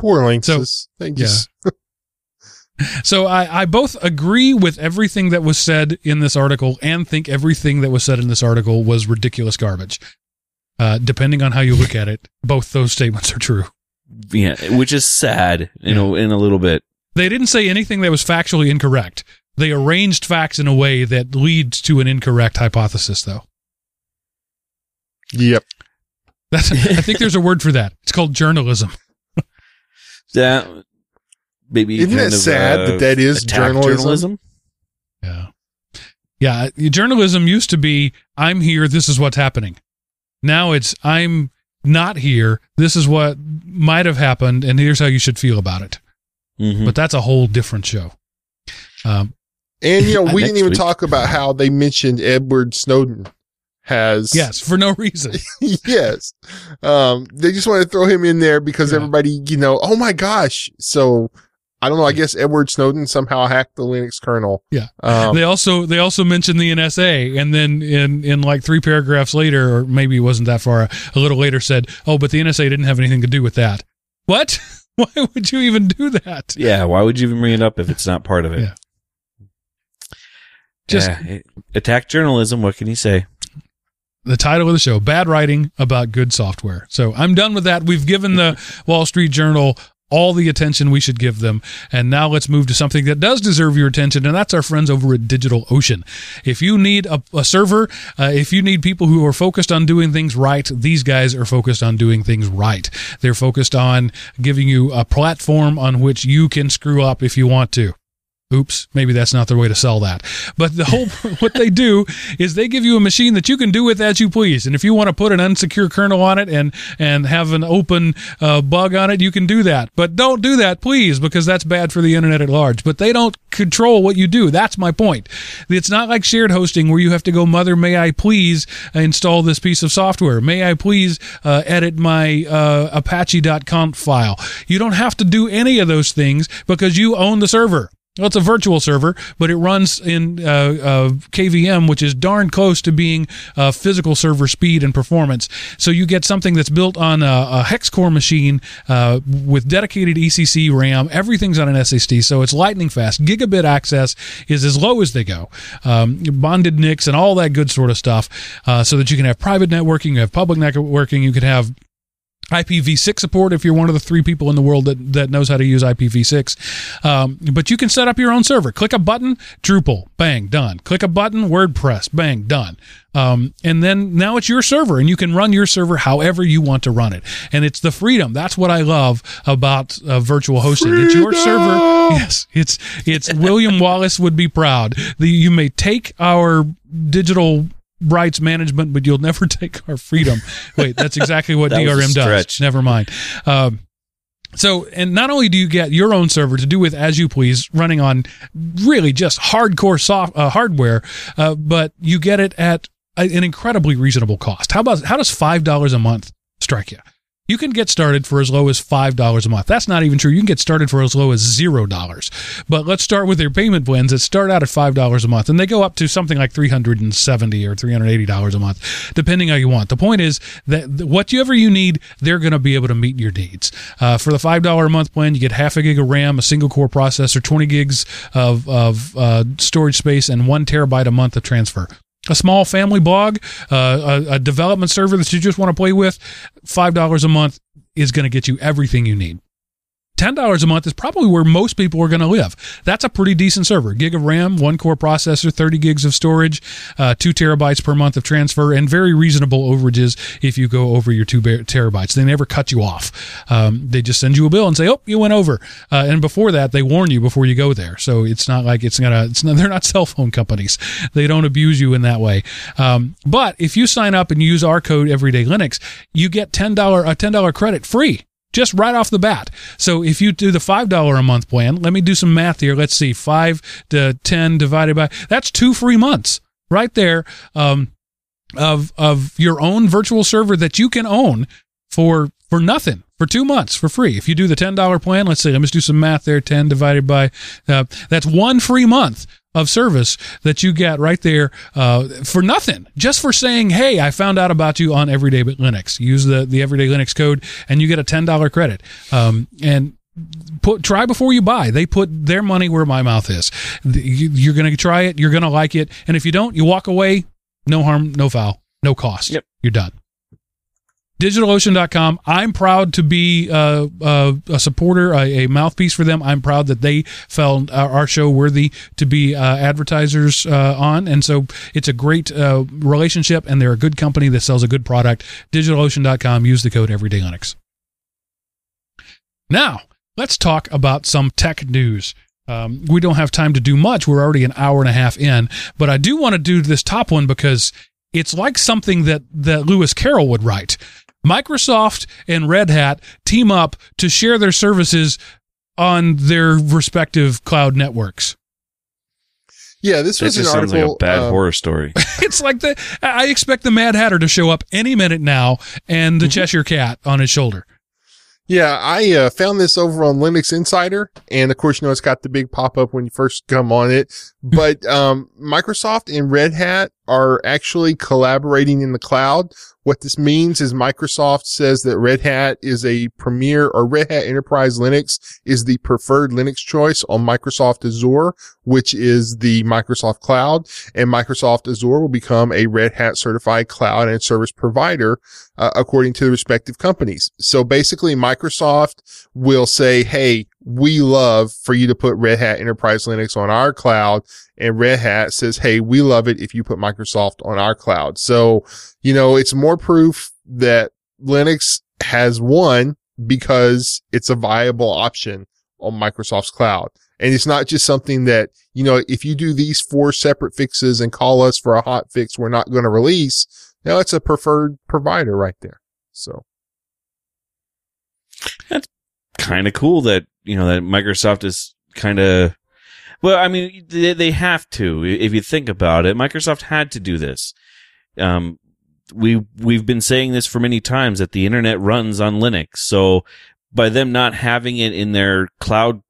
Poor Linksys. So, Thank you. Yeah. So I, I both agree with everything that was said in this article and think everything that was said in this article was ridiculous garbage. Uh, depending on how you look at it, both those statements are true. Yeah, which is sad, you yeah. know, in a little bit. They didn't say anything that was factually incorrect. They arranged facts in a way that leads to an incorrect hypothesis, though. Yep. That's, I think there's a word for that. It's called journalism. That maybe isn't it sad uh, that that is journalism? journalism? Yeah. Yeah. Journalism used to be, I'm here, this is what's happening. Now it's, I'm not here, this is what might have happened, and here's how you should feel about it. Mm-hmm. But that's a whole different show. Um, and, you know, we didn't even week. talk about how they mentioned Edward Snowden has. Yes, for no reason. Yes. Um, they just want to throw him in there because yeah. everybody, you know, oh, my gosh. So, I don't know. I guess Edward Snowden somehow hacked the Linux kernel. Yeah. Um, they also they also mentioned the N S A. And then in, in like three paragraphs later, or maybe it wasn't that far, a little later said, oh, but the N S A didn't have anything to do with that. What? Why would you even do that? Yeah, why would you even bring it up if it's not part of it? Yeah. Just yeah, attack journalism. What can you say? The title of the show, Bad Writing About Good Software. So I'm done with that. We've given the Wall Street Journal all the attention we should give them. And now let's move to something that does deserve your attention, and that's our friends over at DigitalOcean. If you need a, a server, uh, if you need people who are focused on doing things right, these guys are focused on doing things right. They're focused on giving you a platform on which you can screw up if you want to. Oops, maybe that's not their way to sell that. But the whole what they do is they give you a machine that you can do with as you please. And if you want to put an unsecure kernel on it and and have an open uh, bug on it, you can do that. But don't do that, please, because that's bad for the internet at large. But they don't control what you do. That's my point. It's not like shared hosting where you have to go, mother, may I please install this piece of software? May I please uh, edit my uh, apache dot conf file? You don't have to do any of those things because you own the server. Well, it's a virtual server, but it runs in uh, uh, K V M, which is darn close to being uh, physical server speed and performance. So you get something that's built on a, a hex core machine uh, with dedicated E C C RAM. Everything's on an S S D, so it's lightning fast. Gigabit access is as low as they go. Um, bonded N I Cs and all that good sort of stuff, uh, so that you can have private networking, you have public networking, you could have I P v six support if you're one of the three people in the world that, that knows how to use I P v six. Um, but you can set up your own server. Click a button, Drupal, bang, done. Click a button, WordPress, bang, done. Um, and then now it's your server, and you can run your server however you want to run it. And it's the freedom. That's what I love about uh, virtual hosting. Freedom! It's your server. Yes, it's it's William Wallace would be proud. The, you may take our digital rights management, but you'll never take our freedom. Wait, that's exactly what that D R M does. Never mind. Um, so, and not only do you get your own server to do with as you please, running on really just hardcore soft uh, hardware, uh, but you get it at a, an incredibly reasonable cost. How about how does five dollars a month strike you? You can get started for as low as five dollars a month. That's not even true. You can get started for as low as zero dollars. But let's start with their payment plans that start out at five dollars a month, and they go up to something like three hundred seventy dollars or three hundred eighty dollars a month, depending how you want. The point is that whatever you need, they're going to be able to meet your needs. Uh, for the five dollars a month plan, you get half a gig of RAM, a single core processor, twenty gigs of, of uh, storage space, and one terabyte a month of transfer. A small family blog, uh, a, a development server that you just want to play with, five dollars a month is going to get you everything you need. ten dollars a month is probably where most people are going to live. That's a pretty decent server. Gig of RAM, one core processor, thirty gigs of storage, uh, two terabytes per month of transfer, and very reasonable overages if you go over your two terabytes. They never cut you off. Um, they just send you a bill and say, oh, you went over. Uh, and before that, they warn you before you go there. So it's not like it's going to, it's not, they're not cell phone companies. They don't abuse you in that way. Um, but if you sign up and use our code Everyday Linux, you get ten dollars, a ten dollars credit free. Just right off the bat. So if you do the five dollars a month plan, let me do some math here. Let's see, five to ten divided by, that's two free months right there um, of of your own virtual server that you can own for for nothing, for two months, for free. If you do the ten dollars plan, let's see, let me just do some math there, ten divided by, uh, that's one free month of service that you get right there uh, for nothing, just for saying, hey, I found out about you on Everyday Linux. Use the, the Everyday Linux code, and you get a ten dollars credit. Um, and put try before you buy. They put their money where my mouth is. You're going to try it. You're going to like it. And if you don't, you walk away. No harm, no foul, no cost. Yep. You're done. DigitalOcean dot com. I'm proud to be uh, uh, a supporter, a, a mouthpiece for them. I'm proud that they found our show worthy to be uh, advertisers uh, on. And so it's a great uh, relationship, and they're a good company that sells a good product. DigitalOcean dot com. Use the code EverydayLinux. Now, let's talk about some tech news. Um, we don't have time to do much. We're already an hour and a half in. But I do want to do this top one because it's like something that, that Lewis Carroll would write. Microsoft and Red Hat team up to share their services on their respective cloud networks. Yeah, this was an article. Sounds like a bad uh, horror story. It's like the I expect the Mad Hatter to show up any minute now, and the mm-hmm. Cheshire Cat on his shoulder. Yeah, I uh, found this over on Linux Insider, and of course, you know, it's got the big pop-up when you first come on it. But um Microsoft and Red Hat are actually collaborating in the cloud. What this means is Microsoft says that Red Hat is a premier, or Red Hat Enterprise Linux is the preferred Linux choice on Microsoft Azure, which is the Microsoft Cloud, and Microsoft Azure will become a Red Hat certified cloud and service provider uh, according to the respective companies. So basically Microsoft will say, hey, we love for you to put Red Hat Enterprise Linux on our cloud, and Red Hat says, hey, we love it if you put Microsoft on our cloud. So, you know, it's more proof that Linux has won because it's a viable option on Microsoft's cloud. And it's not just something that, you know, if you do these four separate fixes and call us for a hot fix, we're not going to release. No, it's a preferred provider right there. So that's kind of cool that, you know, that Microsoft is kind of, well, I mean, they, they have to, if you think about it. Microsoft had to do this. Um, we, we've been saying this for many times that the internet runs on Linux. So by them not having it in their cloud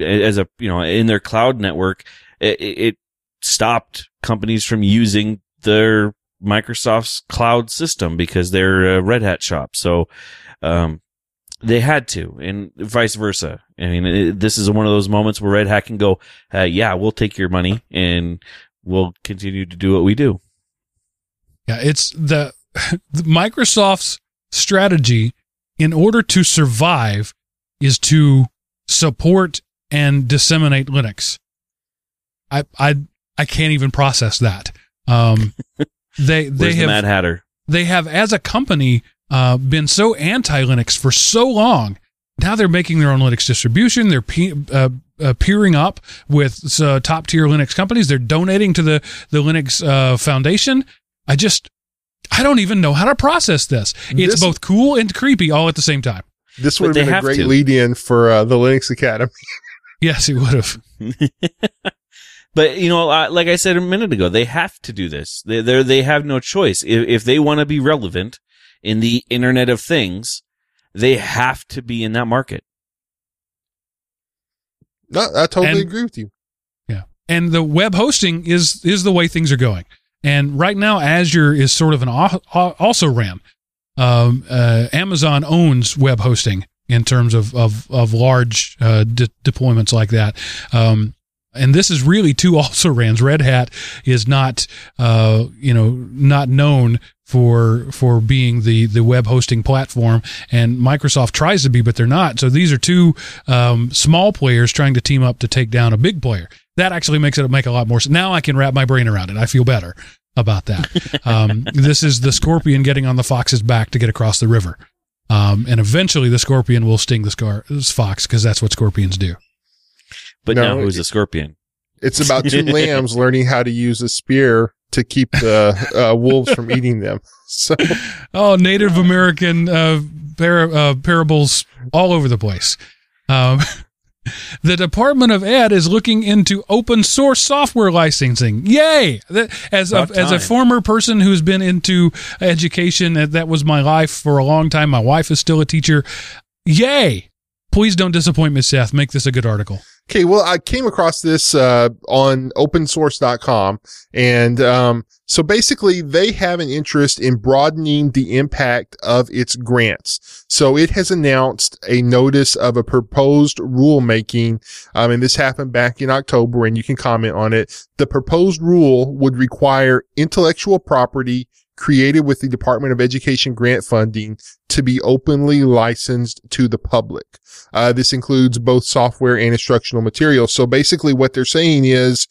as a, you know, in their cloud network, it, it stopped companies from using their Microsoft's cloud system because they're a Red Hat shop. So, um, they had to, and vice versa. I mean, it, this is one of those moments where Red Hat can go, uh, yeah, we'll take your money and we'll continue to do what we do. Yeah, it's the, the Microsoft's strategy in order to survive is to support and disseminate Linux. I I I can't even process that. Um, they they have the Mad Hatter. They have, as a company, Uh, been so anti-Linux for so long. Now they're making their own Linux distribution. They're pe- uh, uh, peering up with uh, top-tier Linux companies. They're donating to the, the Linux uh, Foundation. I just, I don't even know how to process this. It's this, both cool and creepy all at the same time. This would have been a great to. lead-in for uh, the Linux Academy. Yes, it would have. But, you know, like I said a minute ago, they have to do this. They they have no choice. If, if they want to be relevant in the Internet of Things, they have to be in that market. No, I totally and, agree with you. Yeah. And the web hosting is is the way things are going. And right now, Azure is sort of an also ran. Um, uh, Amazon owns web hosting in terms of, of, of large uh, de- deployments like that. Um, and this is really two also rans. Red Hat is not, uh, you know, not known for for being the the web hosting platform, and Microsoft tries to be, but they're not. So these are two um, small players trying to team up to take down a big player. That actually makes it make a lot more sense. Now I can wrap my brain around it. I feel better about that. Um, this is the scorpion getting on the fox's back to get across the river, um, and eventually the scorpion will sting the scar- this fox because that's what scorpions do. But no, now who's a scorpion? It's about two lambs learning how to use a spear to keep the uh, wolves from eating them. So, oh, Native American uh, par- uh, parables all over the place. Um, the Department of Ed is looking into open source software licensing. Yay! As a, as a former person who's been into education, that was my life for a long time. My wife is still a teacher. Yay! Please don't disappoint Miz Seth. Make this a good article. Okay, well, I came across this uh on open source dot com, and um so basically they have an interest in broadening the impact of its grants. So it has announced a notice of a proposed rulemaking, um, and this happened back in October, and you can comment on it. The proposed rule would require intellectual property created with the Department of Education grant funding to be openly licensed to the public. Uh, this includes both software and instructional materials. So basically what they're saying is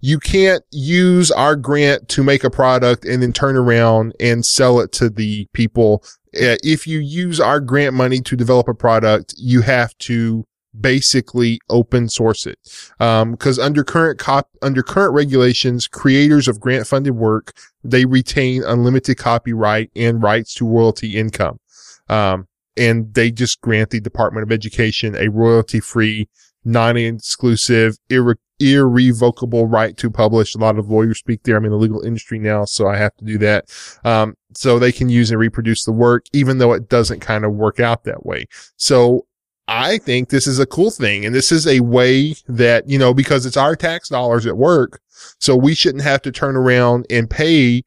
you can't use our grant to make a product and then turn around and sell it to the people. Uh, if you use our grant money to develop a product, you have to basically open source it. Um, cause under current cop, under current regulations, creators of grant funded work, they retain unlimited copyright and rights to royalty income. Um, and they just grant the Department of Education a royalty free, non-exclusive, irre- irrevocable right to publish. A lot of lawyers speak there. I'm in the legal industry now, so I have to do that. Um, so they can use and reproduce the work, even though it doesn't kind of work out that way. So, I think this is a cool thing. And this is a way that, you know, because it's our tax dollars at work. So we shouldn't have to turn around and pay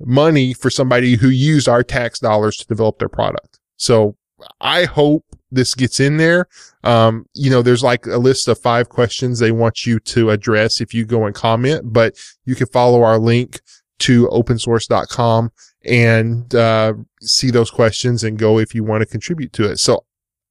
money for somebody who used our tax dollars to develop their product. So I hope this gets in there. Um, you know, there's like a list of five questions they want you to address if you go and comment, but you can follow our link to open source dot com and, uh, see those questions and go if you want to contribute to it. So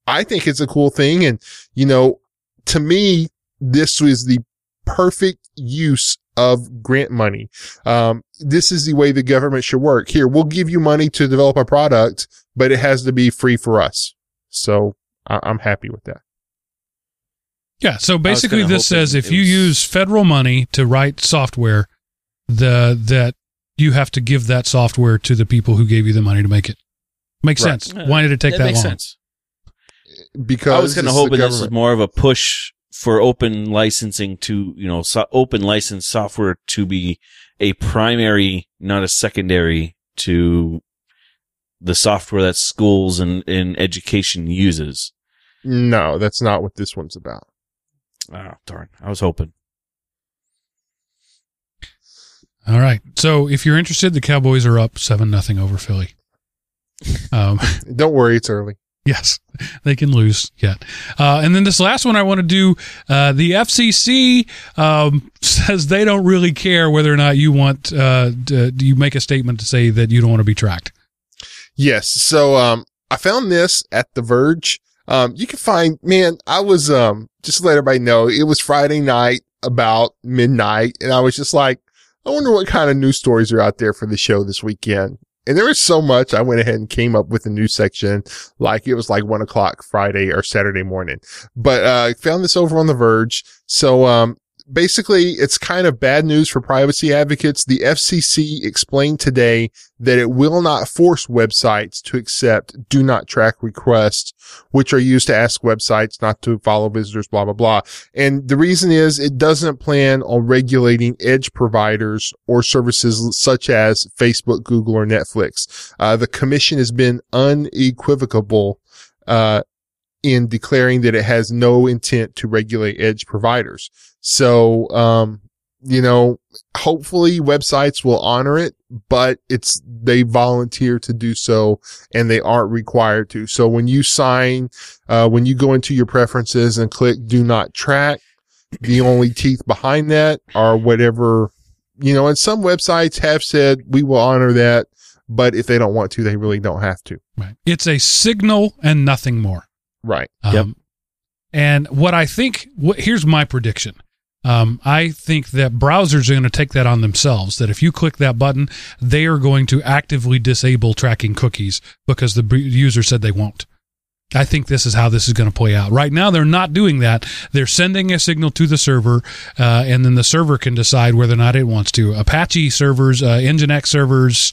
I think it's a cool thing. And, you know, to me, this was the perfect use of grant money. Um, this is the way the government should work. Here, we'll give you money to develop a product, but it has to be free for us. So I- I'm happy with that. Yeah. So basically this says if you use federal money to write software, the, that you have to give that software to the people who gave you the money to make it. Makes right. sense. Why did it take that, that makes long? Sense. Because I was going to hope this is more of a push for open licensing to, you know, so open license software to be a primary, not a secondary to the software that schools and, and education uses. No, that's not what this one's about. Oh, darn. I was hoping. All right. So if you're interested, the Cowboys are up seven nothing over Philly. Um, Don't worry. It's early. Yes, they can lose yet. Uh, and then this last one I want to do, uh, the F C C um, says they don't really care whether or not you want, uh, do you make a statement to say that you don't want to be tracked? Yes. So um, I found this at The Verge. Um, you can find, man, I was, um, just to let everybody know, it was Friday night about midnight. And I was just like, I wonder what kind of news stories are out there for the show this weekend. And there was so much, I went ahead and came up with a news section, like it was like one o'clock Friday or Saturday morning. But uh, I found this over on The Verge. So um basically, it's kind of bad news for privacy advocates. The F C C explained today that it will not force websites to accept do not track requests, which are used to ask websites not to follow visitors, blah, blah, blah. And the reason is it doesn't plan on regulating edge providers or services such as Facebook, Google, or Netflix. Uh, the commission has been unequivocal, uh, in declaring that it has no intent to regulate edge providers. So, um, you know, hopefully websites will honor it, but it's, they volunteer to do so and they aren't required to. So when you sign, uh, when you go into your preferences and click do not track, the only teeth behind that are whatever, you know, and some websites have said we will honor that, but if they don't want to, they really don't have to. Right. It's a signal and nothing more. Right. Um, yep. And what I think, what, here's my prediction. Um, I think that browsers are going to take that on themselves, that if you click that button, they are going to actively disable tracking cookies because the user said they won't. I think this is how this is going to play out. Right now, they're not doing that. They're sending a signal to the server, uh, and then the server can decide whether or not it wants to. Apache servers, uh, Nginx servers,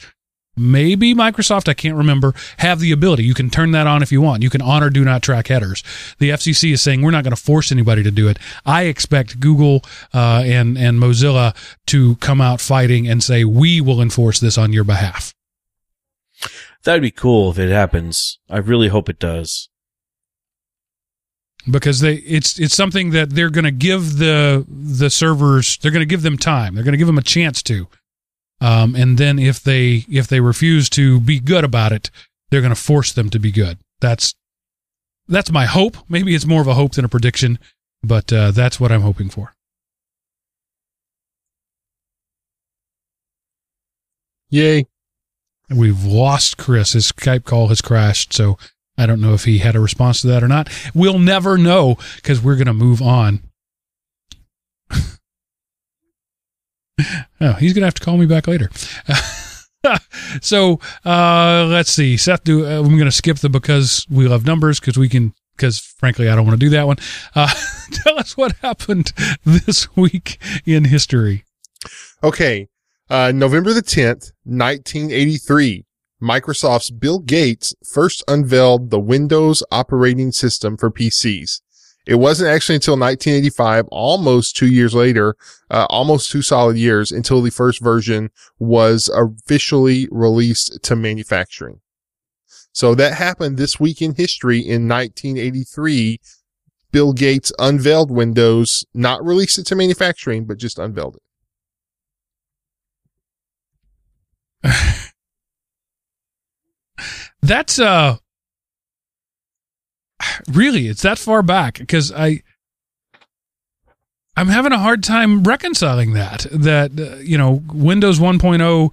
maybe Microsoft, I can't remember, have the ability. You can turn that on if you want. You can honor do not track headers. The F C C is saying we're not going to force anybody to do it. I expect Google uh, and, and Mozilla to come out fighting and say, we will enforce this on your behalf. That'd be cool if it happens. I really hope it does. Because they, it's it's something that they're going to give the the servers, they're going to give them time. They're going to give them a chance to. Um, and then if they if they refuse to be good about it, they're going to force them to be good. That's that's my hope. Maybe it's more of a hope than a prediction, but uh, that's what I'm hoping for. Yay. We've lost Chris. His Skype call has crashed, so I don't know if he had a response to that or not. We'll never know because we're going to move on. Oh, he's going to have to call me back later. so, uh, let's see. Seth, do, uh, I'm going to skip the because we love numbers because we can, because frankly, I don't want to do that one. Uh, tell us what happened this week in history. Okay. Uh, November the tenth, nineteen eighty-three, Microsoft's Bill Gates first unveiled the Windows operating system for P Cs. It wasn't actually until nineteen eighty-five, almost two years later, uh, almost two solid years until the first version was officially released to manufacturing. So that happened this week in history in nineteen eighty-three. Bill Gates unveiled Windows, not released it to manufacturing, but just unveiled it. That's, uh, really, it's that far back, because I, I'm having a hard time reconciling that, that, uh, you know, Windows one point oh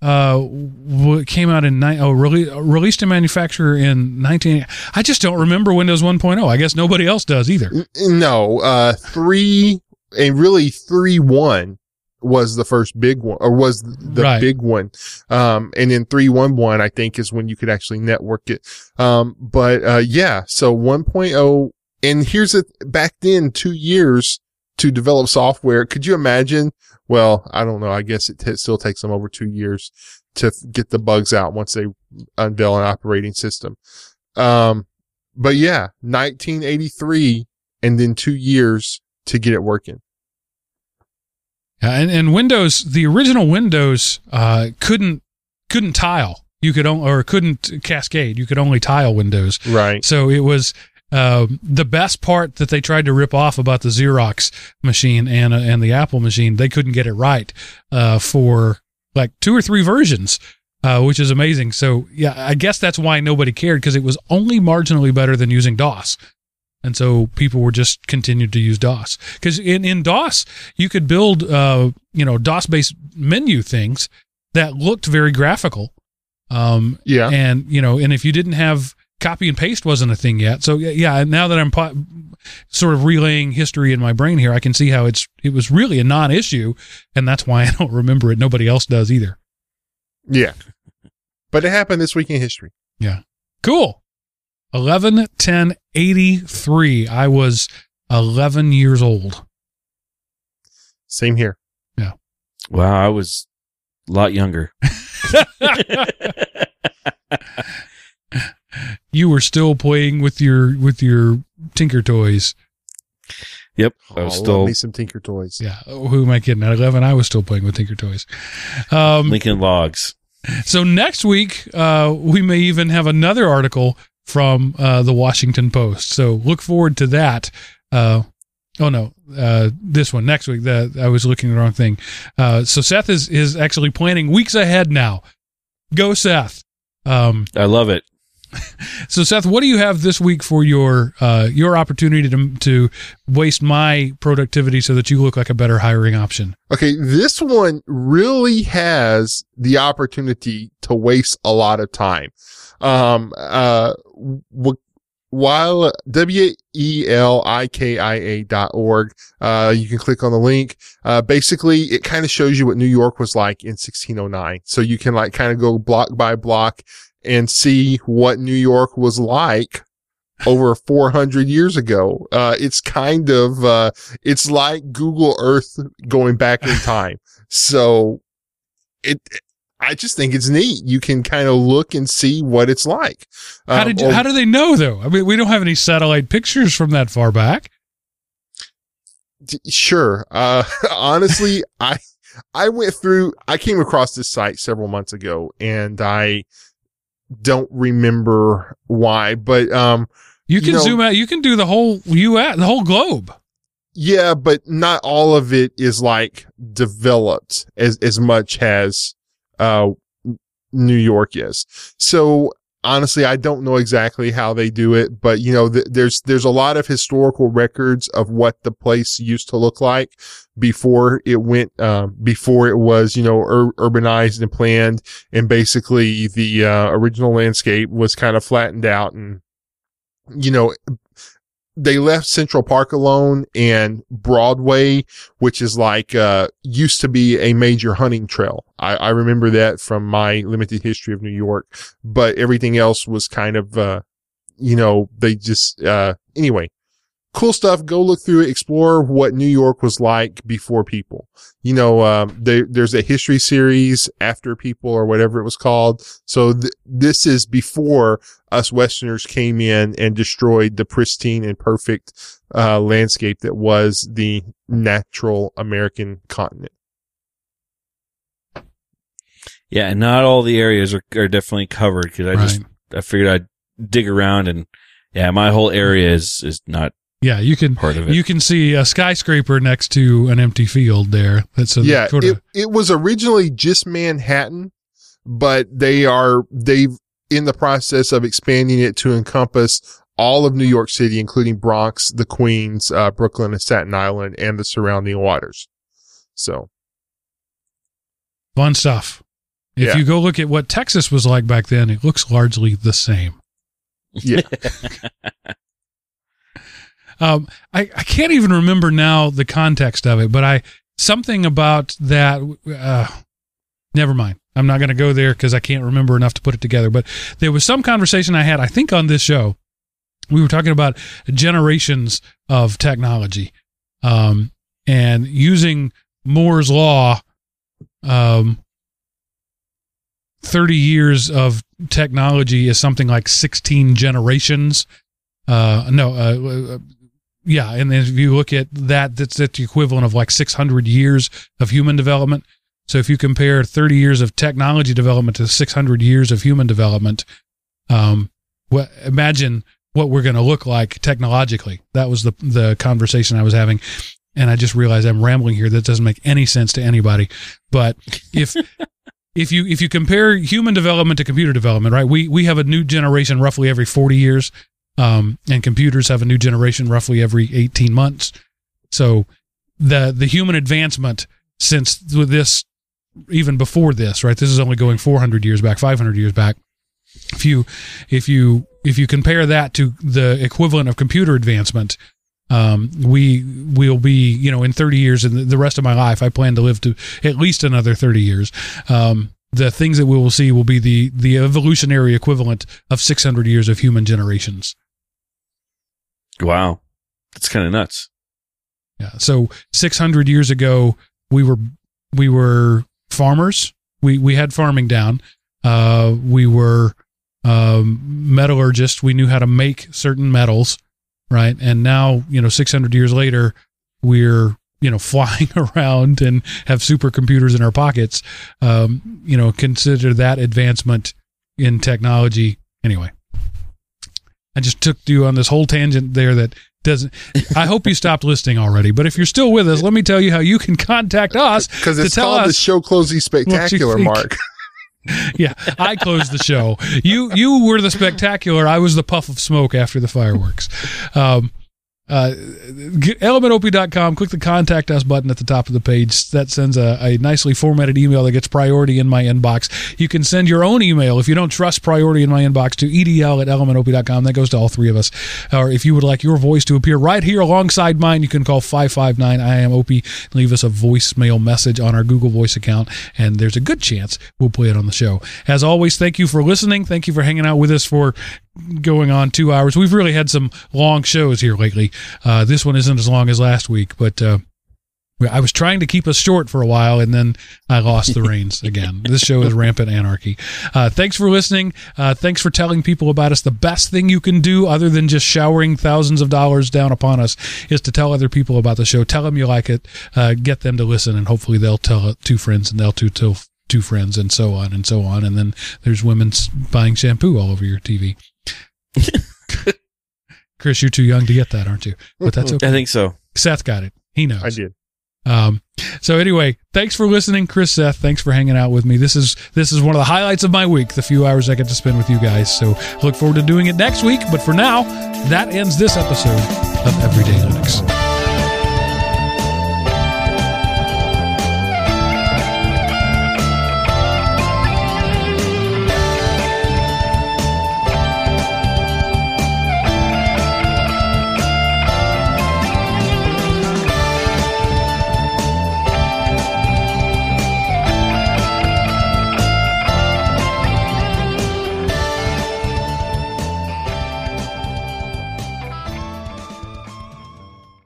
uh w- came out in ni- oh really released to manufacturer in nineteen I just don't remember Windows one point oh. I guess nobody else does either. No, uh three and really three point one was the first big one, or was the right. big one. Um and then three point one point one I think is when you could actually network it. Um but uh yeah, so one point oh, and here's it, back then two years to develop software. Could you imagine? Well, I don't know. I guess it t- still takes them over two years to f- get the bugs out once they unveil an operating system. Um, but yeah, nineteen eighty-three, and then two years to get it working. Yeah, and, and Windows, the original Windows, uh, couldn't, couldn't tile. You could only, or couldn't cascade. You could only tile Windows. Right. So it was, Uh, the best part that they tried to rip off about the Xerox machine and uh, and the Apple machine, they couldn't get it right uh, for like two or three versions, uh, which is amazing. So yeah, I guess that's why nobody cared, because it was only marginally better than using DOS, and so people were just continued to use DOS. Because in, in DOS, you could build uh, you know DOS based menu things that looked very graphical. Um, yeah, and you know, and if you didn't have copy and paste wasn't a thing yet. So yeah, now that I'm po- sort of relaying history in my brain here, I can see how it's it was really a non-issue, and that's why I don't remember it. Nobody else does either. Yeah. But it happened this week in history. Yeah. Cool. eleven ten eighty-three. I was eleven years old. Same here. Yeah. Wow, I was a lot younger. You were still playing with your with your Tinker Toys. Yep, I was oh, still me some Tinker Toys. Yeah, oh, who am I kidding? At eleven, I was still playing with Tinker Toys. Um, Lincoln Logs. So next week, uh, we may even have another article from uh, the Washington Post. So look forward to that. Uh, oh no, uh, this one next week. The, I was looking at the wrong thing. Uh, so Seth is is actually planning weeks ahead now. Go Seth! Um, I love it. So, Seth, what do you have this week for your uh, your opportunity to to waste my productivity so that you look like a better hiring option? Okay, this one really has the opportunity to waste a lot of time. Um, uh, w- while W E L I K I A dot org, uh, you can click on the link. Uh, basically, it kind of shows you what New York was like in sixteen oh nine. So you can like kind of go block by block and see what New York was like over four hundred years ago. Uh, it's kind of, uh, it's like Google Earth going back in time. So it, I just think it's neat. You can kind of look and see what it's like. Um, how did you, or, how do they know though? I mean, we don't have any satellite pictures from that far back. D- sure. Uh, honestly, I, I went through, I came across this site several months ago, and I don't remember why, but um you can you know, zoom out, you can do the whole U S, the whole globe. Yeah, but not all of it is like developed as as much as uh New York is. So honestly, I don't know exactly how they do it, but you know, th- there's there's a lot of historical records of what the place used to look like before it went, um, before it was, you know, ur- urbanized and planned, and basically the uh, original landscape was kind of flattened out, and you know, they left Central Park alone, and Broadway, which is like, uh, used to be a major hunting trail. I, I remember that from my limited history of New York, but everything else was kind of, uh, you know, they just, uh, anyway, cool stuff. Go look through it, explore what New York was like before people, you know, um, they, there's a history series After People or whatever it was called. So th- this is before us Westerners came in and destroyed the pristine and perfect, uh, landscape that was the natural American continent. Yeah. And not all the areas are, are definitely covered, because I right. just I figured I'd dig around, and yeah, my whole area is is not. Yeah, you can part of it. You can see a skyscraper next to an empty field there. That's a, yeah. Sort of, it, it was originally just Manhattan, but they are they've in the process of expanding it to encompass all of New York City, including Bronx, the Queens, uh, Brooklyn, and Staten Island, and the surrounding waters. So, fun stuff. If yeah. you go look at what Texas was like back then, it looks largely the same. Yeah. Um, I, I can't even remember now the context of it, but I, something about that, uh, never mind. I'm not going to go there because I can't remember enough to put it together, but there was some conversation I had, I think on this show, we were talking about generations of technology, um, and using Moore's law, um, thirty years of technology is something like sixteen generations. Uh, no, uh, uh Yeah, and if you look at that, that's, that's the equivalent of like six hundred years of human development. So if you compare thirty years of technology development to six hundred years of human development, um, what, imagine what we're going to look like technologically. That was the the conversation I was having, and I just realized I'm rambling here. That doesn't make any sense to anybody. But if if you if you compare human development to computer development, right? We we have a new generation roughly every forty years. Um, and computers have a new generation roughly every eighteen months. So the the human advancement since this, even before this, right? This is only going four hundred years back, five hundred years back. If you if you if you compare that to the equivalent of computer advancement, um, we will be, you know, in thirty years and the rest of my life, I plan to live to at least another thirty years. Um, the things that we will see will be the the evolutionary equivalent of six hundred years of human generations. Wow. That's kind of nuts. Yeah. So six hundred years ago, we were, we were farmers. We, we had farming down. Uh, we were, um, metallurgists. We knew how to make certain metals. Right. And now, you know, six hundred years later, we're, you know, flying around and have supercomputers in our pockets. Um, you know, consider that advancement in technology anyway. I just took you on this whole tangent there that doesn't. I hope you stopped listening already. But if you're still with us, let me tell you how you can contact us. Because it's to tell called us the show closing spectacular, Mark. Yeah, I closed the show. You you were the spectacular. I was the puff of smoke after the fireworks. Um, uh, element O P dot com. Click the contact us button at the top of the page. That sends a, a nicely formatted email that gets priority in my inbox. You can send your own email if you don't trust priority in my inbox to E D L at element O P dot com. That goes to all three of us. Or if you would like your voice to appear right here alongside mine, you can call five five nine I am O P. Leave us a voicemail message on our Google Voice account, and there's a good chance we'll play it on the show. As always, thank you for listening. Thank you for hanging out with us for going on two hours. We've really had some long shows here lately. Uh, this one isn't as long as last week, but uh, I was trying to keep us short for a while, and then I lost the reins again. This show is rampant anarchy. Uh, thanks for listening. Uh, thanks for telling people about us. The best thing you can do, other than just showering thousands of dollars down upon us, is to tell other people about the show. Tell them you like it. Uh, get them to listen, and hopefully they'll tell two friends, and they'll too tell two friends, and so on and so on. And then there's women buying shampoo all over your T V. Chris, you're too young to get that, aren't you? But that's okay. I think so. Seth got it. He knows. I did. Um, so anyway, thanks for listening, Chris, Seth. Thanks for hanging out with me. This is this is one of the highlights of my week, the few hours I get to spend with you guys. So look forward to doing it next week. But for now, that ends this episode of Everyday Linux.